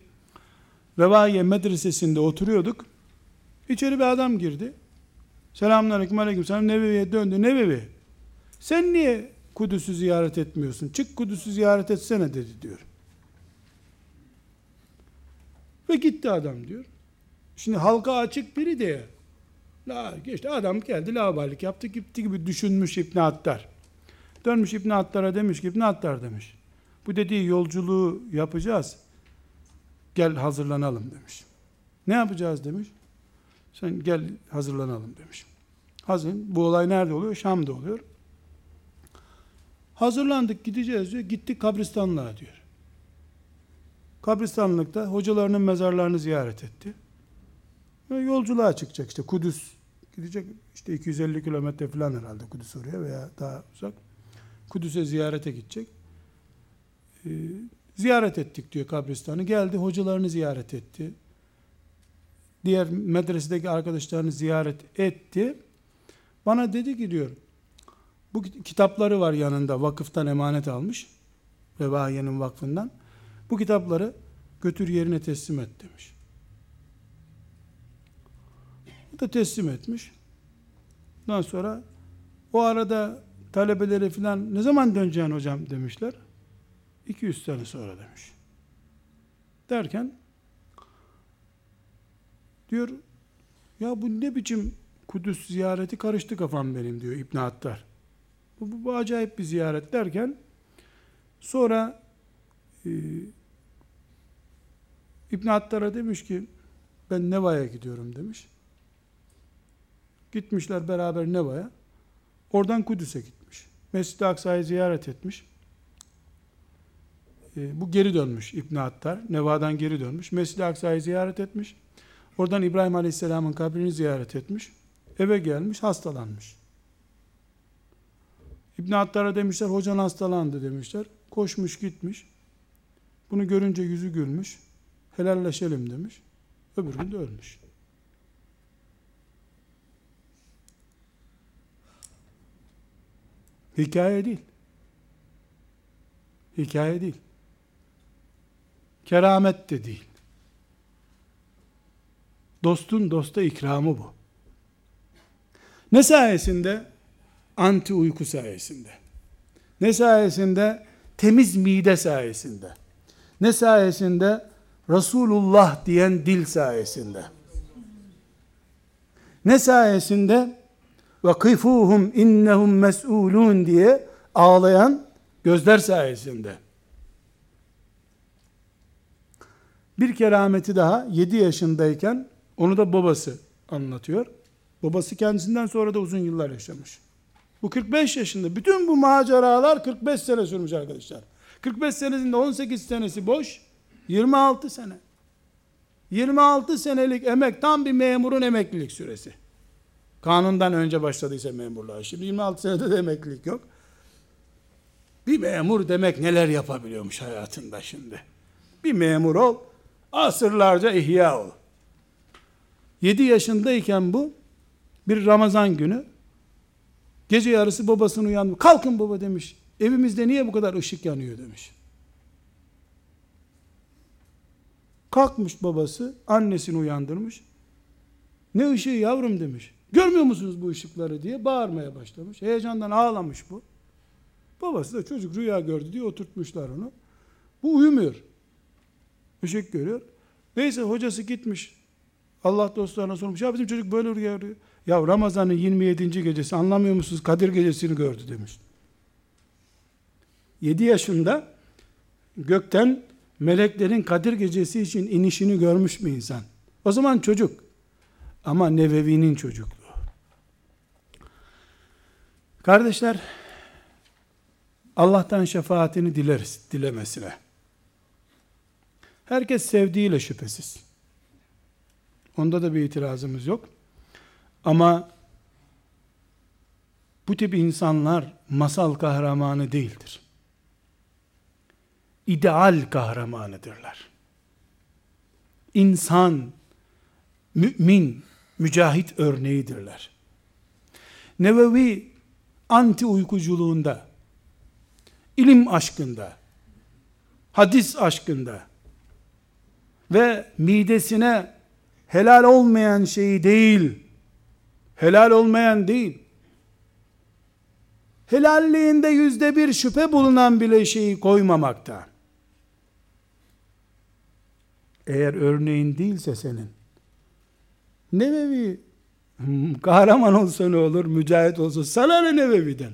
Revahiye medresesinde oturuyorduk. İçeri bir adam girdi. Selamünaleyküm, aleykümselam. Nevevi'ye döndü. Nevevi, sen niye Kudüs'ü ziyaret etmiyorsun? Çık Kudüs'ü ziyaret etsene dedi diyor. Ve gitti adam diyor. Şimdi halka açık biri diye. İşte adam geldi, laubalilik yaptı gitti gibi düşünmüş İbn Attar. Dönmüş İbn Attar'a demiş ki İbn Attar demiş, bu dediği yolculuğu yapacağız. Gel hazırlanalım demiş. Ne yapacağız demiş. Sen gel hazırlanalım demiş. Bu olay nerede oluyor? Şam'da oluyor. Hazırlandık gideceğiz diyor. Gittik kabristanlığa diyor. Kabristanlıkta hocalarının mezarlarını ziyaret etti. Ve yolculuğa çıkacak işte Kudüs. Gidecek işte 250 kilometre falan herhalde Kudüs oraya veya daha uzak. Kudüs'e ziyarete gidecek. Ziyaret ettik diyor kabristanı. Geldi hocalarını ziyaret etti. Diğer medresedeki arkadaşlarını ziyaret etti. Bana dedi ki diyor, bu kitapları var yanında, vakıftan emanet almış. Revahiye'nin vakfından. Bu kitapları götür yerine teslim et demiş. O da teslim etmiş. Ondan sonra o arada talebeleri filan ne zaman döneceksin hocam demişler. 200 sene sonra demiş. Derken diyor ya bu ne biçim Kudüs ziyareti, karıştı kafam benim diyor İbn Hattar. Bu acayip bir ziyaret derken sonra İbn Hattar'a demiş ki ben Neva'ya gidiyorum demiş. Gitmişler beraber Neva'ya. Oradan Kudüs'e gitmiş. Mescid-i Aksa'yı ziyaret etmiş. Bu geri dönmüş İbn Hattar. Neva'dan geri dönmüş. Mescid-i Aksa'yı ziyaret etmiş. Oradan İbrahim Aleyhisselam'ın kabrini ziyaret etmiş. Eve gelmiş, hastalanmış. İbn Hattar'a demişler, hocan hastalandı demişler. Koşmuş gitmiş. Bunu görünce yüzü gülmüş. Helalleşelim demiş. Öbür gün de ölmüş. Hikaye değil. Hikaye değil. Keramet de değil. Dostun dosta ikramı bu. Ne sayesinde? Anti uyku sayesinde. Ne sayesinde? Temiz mide sayesinde. Ne sayesinde? Resulullah diyen dil sayesinde. Ne sayesinde? وَقِفُوهُمْ اِنَّهُمْ مَسْئُولُونَ diye ağlayan gözler sayesinde. Bir kerameti daha 7 yaşındayken, onu da babası anlatıyor. Babası kendisinden sonra da uzun yıllar yaşamış. Bu 45 yaşında. Bütün bu maceralar 45 sene sürmüş arkadaşlar. 45 senesinde 18 senesi boş, 26 sene. 26 senelik emek, tam bir memurun emeklilik süresi. Kanundan önce başladıysa memurluğa. Şimdi 26 senede de emeklilik yok. Bir memur demek neler yapabiliyormuş hayatında şimdi. Bir memur ol, asırlarca ihya ol. 7 yaşındayken bu, bir Ramazan günü, gece yarısı babasını uyanmış. Kalkın baba demiş, evimizde niye bu kadar ışık yanıyor demiş. Kalkmış babası, annesini uyandırmış. Ne ışığı yavrum demiş. Görmüyor musunuz bu ışıkları diye bağırmaya başlamış. Heyecandan ağlamış bu. Babası da çocuk rüya gördü diye oturtmuşlar onu. Bu uyumuyor. Işık görüyor. Neyse hocası gitmiş. Allah dostlarına sormuş. Ya bizim çocuk böyle rüya görüyor. Ya Ramazan'ın 27. gecesi anlamıyor musunuz? Kadir gecesini gördü demiş. 7 yaşında gökten meleklerin Kadir gecesi için inişini görmüş mü insan? O zaman çocuk. Ama Nebevi'nin çocukluğu. Kardeşler, Allah'tan şefaatini dileriz, dilemesine. Herkes sevdiğiyle şüphesiz. Onda da bir itirazımız yok. Ama bu tip insanlar masal kahramanı değildir. İdeal kahramanıdırlar. İnsan, mümin, mücahit örneğidirler. Nevevi anti uykuculuğunda, ilim aşkında, hadis aşkında ve midesine helal olmayan şeyi değil, helal olmayan değil, helalliğinde %1 şüphe bulunan bile şeyi koymamakta. Eğer örneğin değilse senin, Nebevi kahraman olsa ne olur, mücahit olsa sana ne Nebevi'den?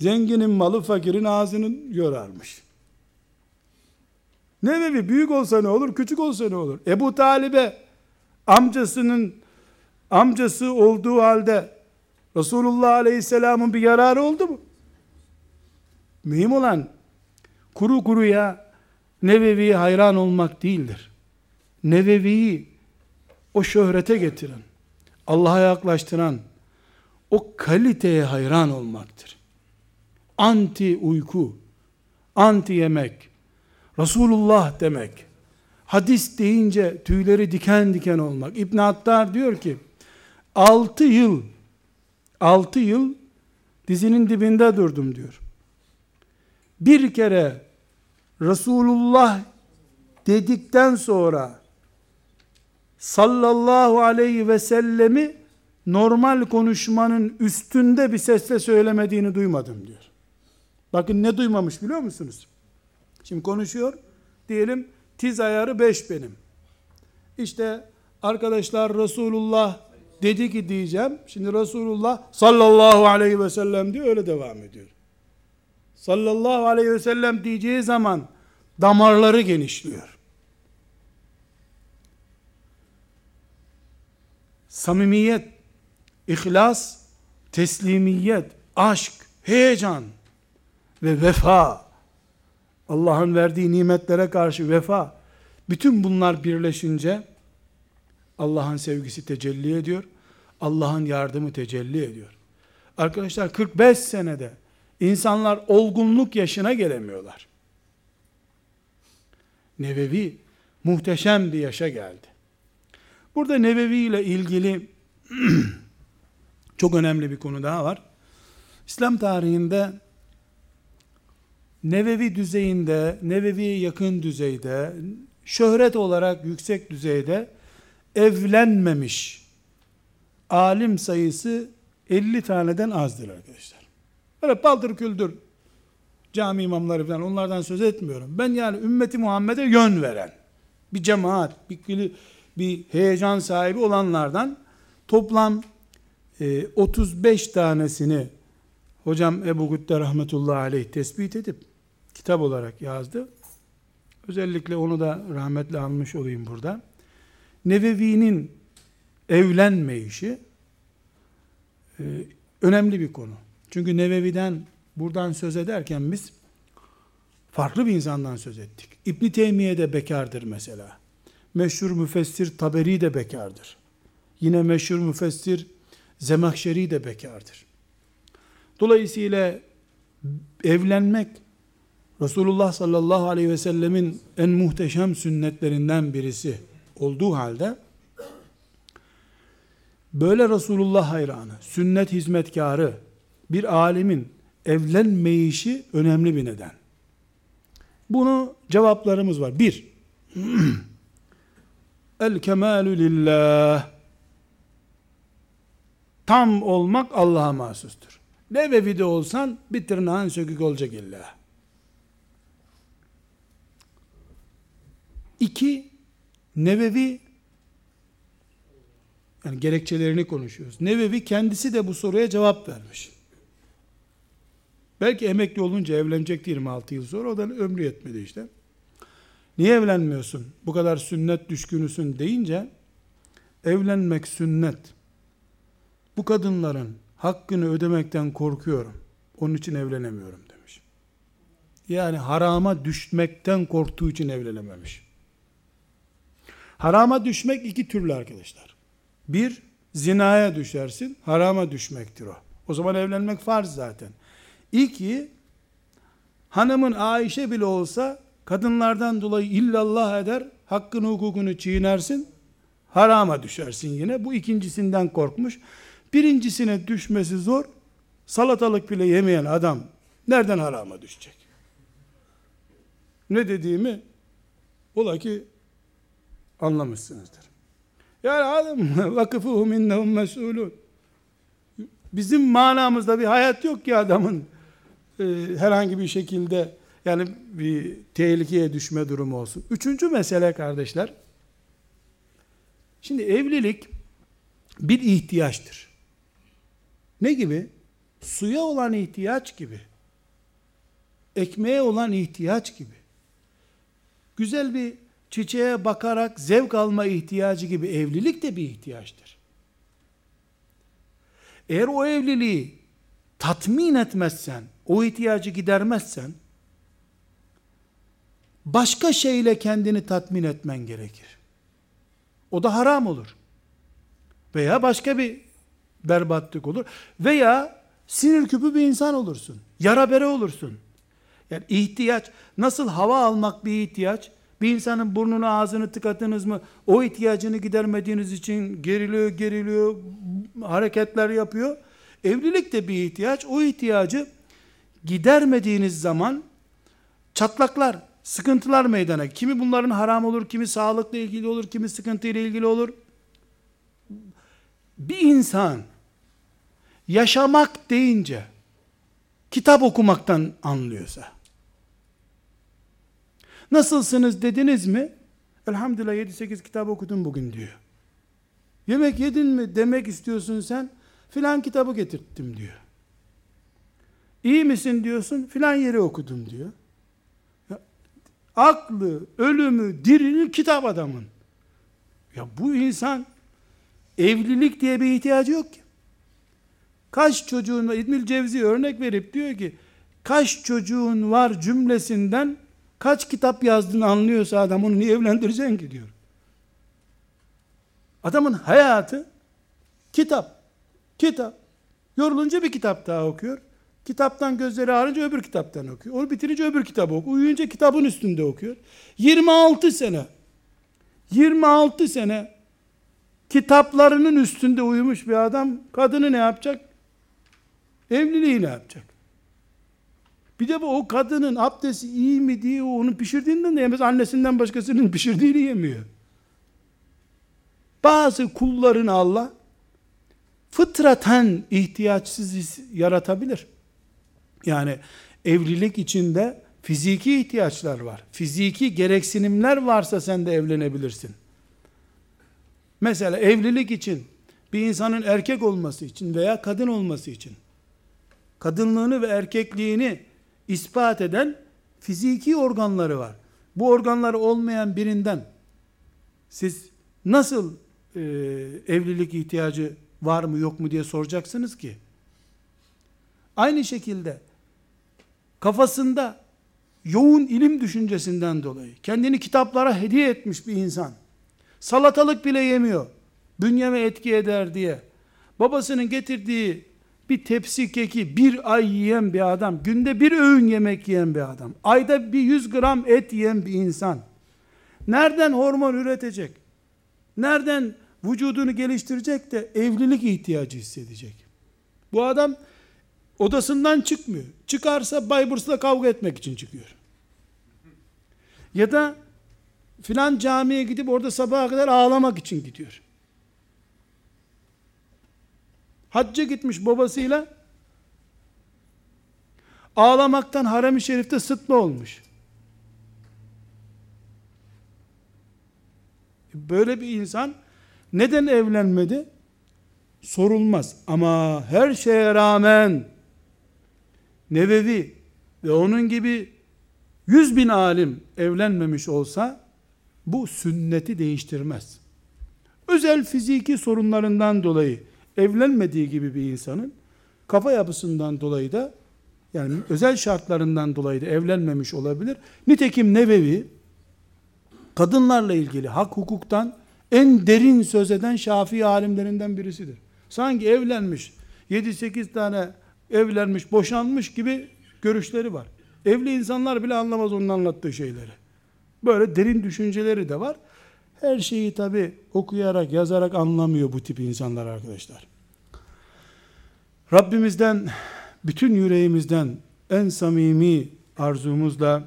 Zenginin malı fakirin ağzını yorarmış. Nebevi büyük olsa ne olur, küçük olsa ne olur? Ebu Talib'e amcası olduğu halde Resulullah Aleyhisselam'ın bir yararı oldu mu? Mühim olan kuru kuruya Nebevi'ye hayran olmak değildir. Nebevi'yi o şöhrete getiren, Allah'a yaklaştıran, o kaliteye hayran olmaktır. Anti uyku, anti yemek, Resulullah demek, hadis deyince tüyleri diken diken olmak. İbn Hattar diyor ki, 6 yıl dizinin dibinde durdum diyor. Bir kere Resulullah dedikten sonra sallallahu aleyhi ve sellemi normal konuşmanın üstünde bir sesle söylemediğini duymadım diyor. Bakın ne duymamış biliyor musunuz? Şimdi konuşuyor. Diyelim tiz ayarı 5 benim. İşte arkadaşlar Resulullah dedi ki diyeceğim. Şimdi Resulullah sallallahu aleyhi ve sellem diyor. Öyle devam ediyor. Sallallahu aleyhi ve sellem diyeceği zaman damarları genişliyor. Samimiyet, ihlas, teslimiyet, aşk, heyecan ve vefa, Allah'ın verdiği nimetlere karşı vefa, bütün bunlar birleşince Allah'ın sevgisi tecelli ediyor, Allah'ın yardımı tecelli ediyor. Arkadaşlar 45 senede insanlar olgunluk yaşına gelemiyorlar. Nebevi muhteşem bir yaşa geldi. Burada Nebevi ile ilgili çok önemli bir konu daha var. İslam tarihinde Nebevi düzeyinde, Nebevi'ye yakın düzeyde, şöhret olarak yüksek düzeyde evlenmemiş alim sayısı 50 taneden azdır arkadaşlar. Böyle paldır küldür cami imamları falan, onlardan söz etmiyorum. Ben yani ümmeti Muhammed'e yön veren bir cemaat, bir heyecan sahibi olanlardan toplam 35 tanesini hocam Ebu Gütte rahmetullahi aleyh tespit edip kitap olarak yazdı. Özellikle onu da rahmetle anmış olayım burada. Nevevi'nin evlenmeyişi önemli bir konu. Çünkü Nevevi'den buradan söz ederken biz farklı bir insandan söz ettik. İbn-i Teymiye de bekardır mesela. Meşhur müfessir Taberi de bekardır. Yine meşhur müfessir Zemahşeri de bekardır. Dolayısıyla evlenmek Resulullah sallallahu aleyhi ve sellemin en muhteşem sünnetlerinden birisi olduğu halde böyle Resulullah hayranı, sünnet hizmetkarı bir alimin evlenmeyişi önemli bir neden. Bunu cevaplarımız var. 1. El kemalü lillah. Tam olmak Allah'a mahsustur. Nebevi'de olsan bir tırnağın sökük olacak illa. 2. Nebevi, yani gerekçelerini konuşuyoruz. Nebevi kendisi de bu soruya cevap vermiş. Belki emekli olunca evlenecekti 26 yıl sonra, o da ömrü yetmedi işte. Niye evlenmiyorsun? Bu kadar sünnet düşkünüsün deyince, evlenmek sünnet. Bu kadınların hakkını ödemekten korkuyorum. Onun için evlenemiyorum demiş. Yani harama düşmekten korktuğu için evlenememiş. Harama düşmek iki türlü arkadaşlar. 1, zinaya düşersin. Harama düşmektir o. O zaman evlenmek farz zaten. 2, hanımın Ayşe bile olsa kadınlardan dolayı illallah eder, hakkını hukukunu çiğnersin, harama düşersin yine. Bu ikincisinden korkmuş. Birincisine düşmesi zor, salatalık bile yemeyen adam nereden harama düşecek? Ne dediğimi ola ki anlamışsınızdır. Yani adam vakıfuhum innehum mesulun. Bizim manamızda bir hayat yok ki adamın herhangi bir şekilde yani bir tehlikeye düşme durumu olsun. 3. mesele kardeşler. Şimdi evlilik bir ihtiyaçtır. Ne gibi? Suya olan ihtiyaç gibi. Ekmeğe olan ihtiyaç gibi. Güzel bir çiçeğe bakarak zevk alma ihtiyacı gibi evlilik de bir ihtiyaçtır. Eğer o evliliği tatmin etmezsen, o ihtiyacı gidermezsen, başka şeyle kendini tatmin etmen gerekir. O da haram olur. Veya başka bir berbatlık olur. Veya sinir küpü bir insan olursun. Yara bere olursun. Yani ihtiyaç, nasıl hava almak bir ihtiyaç, bir insanın burnunu ağzını tıkatınız mı, o ihtiyacını gidermediğiniz için geriliyor, hareketler yapıyor. Evlilik de bir ihtiyaç. O ihtiyacı gidermediğiniz zaman çatlaklar, sıkıntılar meydana. Kimi bunların haram olur, kimi sağlıkla ilgili olur, kimi sıkıntıyla ilgili olur. bir insan yaşamak deyince kitap okumaktan anlıyorsa, nasılsınız dediniz mi? Elhamdülillah 7-8 kitap okudum bugün diyor. Yemek yedin mi demek istiyorsun sen? Filan kitabı getirttim diyor. İyi misin diyorsun? Filan yeri okudum diyor. Ya, aklı, ölümü, dirini kitap adamın. Ya bu insan evlilik diye bir ihtiyacı yok ki. Kaç çocuğun var? İbnül Cevzi örnek verip diyor ki, kaç çocuğun var cümlesinden kaç kitap yazdığını anlıyorsa adam, onu niye evlendireceksin ki diyor. Adamın hayatı kitap, kitap. Yorulunca bir kitap daha okuyor. Kitaptan gözleri ağrınca öbür kitaptan okuyor. Onu bitirince öbür kitabı okuyor. Uyuyunca kitabın üstünde okuyor. 26 sene kitaplarının üstünde uyumuş bir adam, kadını ne yapacak? Evliliği ne yapacak? Bir de bu, o kadının abdesti iyi mi diye onun pişirdiğinden de yemez. Annesinden başkasının pişirdiğini yemiyor. Bazı kullarını Allah fıtraten ihtiyaçsız yaratabilir. Yani evlilik içinde fiziki ihtiyaçlar var. Fiziki gereksinimler varsa sen de evlenebilirsin. Mesela evlilik için, bir insanın erkek olması için veya kadın olması için, kadınlığını ve erkekliğini ispat eden fiziki organları var. Bu organları olmayan birinden siz nasıl evlilik ihtiyacı var mı yok mu diye soracaksınız ki? Aynı şekilde kafasında yoğun ilim düşüncesinden dolayı kendini kitaplara hediye etmiş bir insan, salatalık bile yemiyor, bünyeme etki eder diye, babasının getirdiği bir tepsi keki bir ay yiyen bir adam, günde bir öğün yemek yiyen bir adam, ayda bir 100 gram et yiyen bir insan, nereden hormon üretecek, nereden vücudunu geliştirecek de evlilik ihtiyacı hissedecek? Bu adam odasından çıkmıyor. Çıkarsa Bayburt'la kavga etmek için çıkıyor. Ya da filan camiye gidip orada sabaha kadar ağlamak için gidiyor. Hacca gitmiş babasıyla, ağlamaktan Harem-i Şerif'te sıtma olmuş. Böyle bir insan neden evlenmedi sorulmaz. Ama her şeye rağmen Nevevi ve onun gibi 100.000 alim evlenmemiş olsa bu sünneti değiştirmez. Özel fiziki sorunlarından dolayı evlenmediği gibi bir insanın kafa yapısından dolayı da, yani özel şartlarından dolayı da evlenmemiş olabilir. Nitekim Nevevi kadınlarla ilgili hak hukuktan en derin söz eden Şafii alimlerinden birisidir. Sanki evlenmiş, 7-8 tane evlenmiş, boşanmış gibi görüşleri var. Evli insanlar bile anlamaz onun anlattığı şeyleri. Böyle derin düşünceleri de var. Her şeyi tabii okuyarak, yazarak anlamıyor bu tip insanlar arkadaşlar. Rabbimizden, bütün yüreğimizden en samimi arzumuzla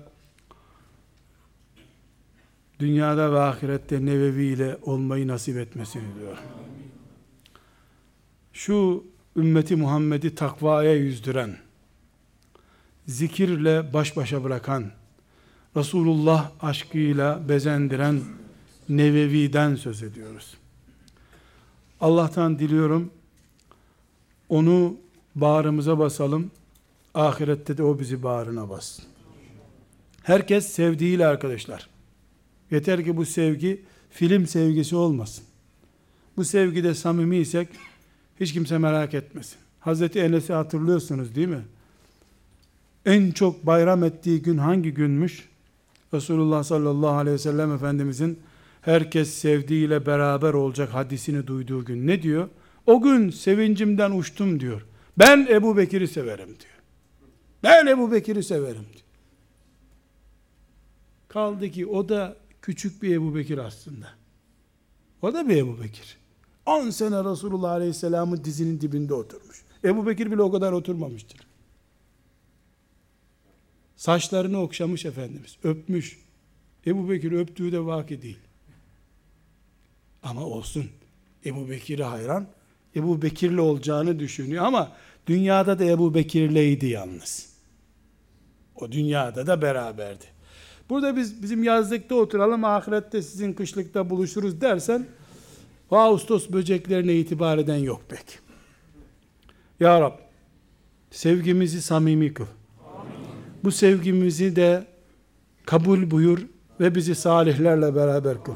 dünyada ve ahirette Nevevi ile olmayı nasip etmesini diyor. Şu ümmeti Muhammed'i takvaya yüzdüren, zikirle baş başa bırakan, Resulullah aşkıyla bezendiren Nevevi'den söz ediyoruz. Allah'tan diliyorum, onu bağrımıza basalım, ahirette de o bizi bağrına bassın. Herkes sevdiğiyle arkadaşlar. Yeter ki bu sevgi film sevgisi olmasın. Bu sevgide samimiysek hiç kimse merak etmesin. Hazreti Enes'i hatırlıyorsunuz değil mi? En çok bayram ettiği gün hangi günmüş? Resulullah sallallahu aleyhi ve sellem Efendimizin herkes sevdiğiyle beraber olacak hadisini duyduğu gün. Ne diyor? O gün sevincimden uçtum diyor. Ben Ebu Bekir'i severim diyor. Ben Ebu Bekir'i severim diyor. Kaldı ki o da küçük bir Ebu Bekir aslında. O da bir Ebu Bekir. 10 sene Resulullah Aleyhisselam'ın dizinin dibinde oturmuş. Ebu Bekir bile o kadar oturmamıştır. Saçlarını okşamış Efendimiz. Öpmüş. Ebu Bekir öptüğü de vaki değil. Ama olsun. Ebu Bekir'e hayran, Ebu Bekir'le olacağını düşünüyor ama dünyada da Ebu Bekir'leydi yalnız. O dünyada da beraberdi. Burada bizim yazlıkta oturalım, ahirette sizin kışlıkta buluşuruz dersen, Ağustos böceklerine itibar eden yok pek. Ya Rab, sevgimizi samimi kıl. Amin. Bu sevgimizi de kabul buyur ve bizi salihlerle beraber kıl.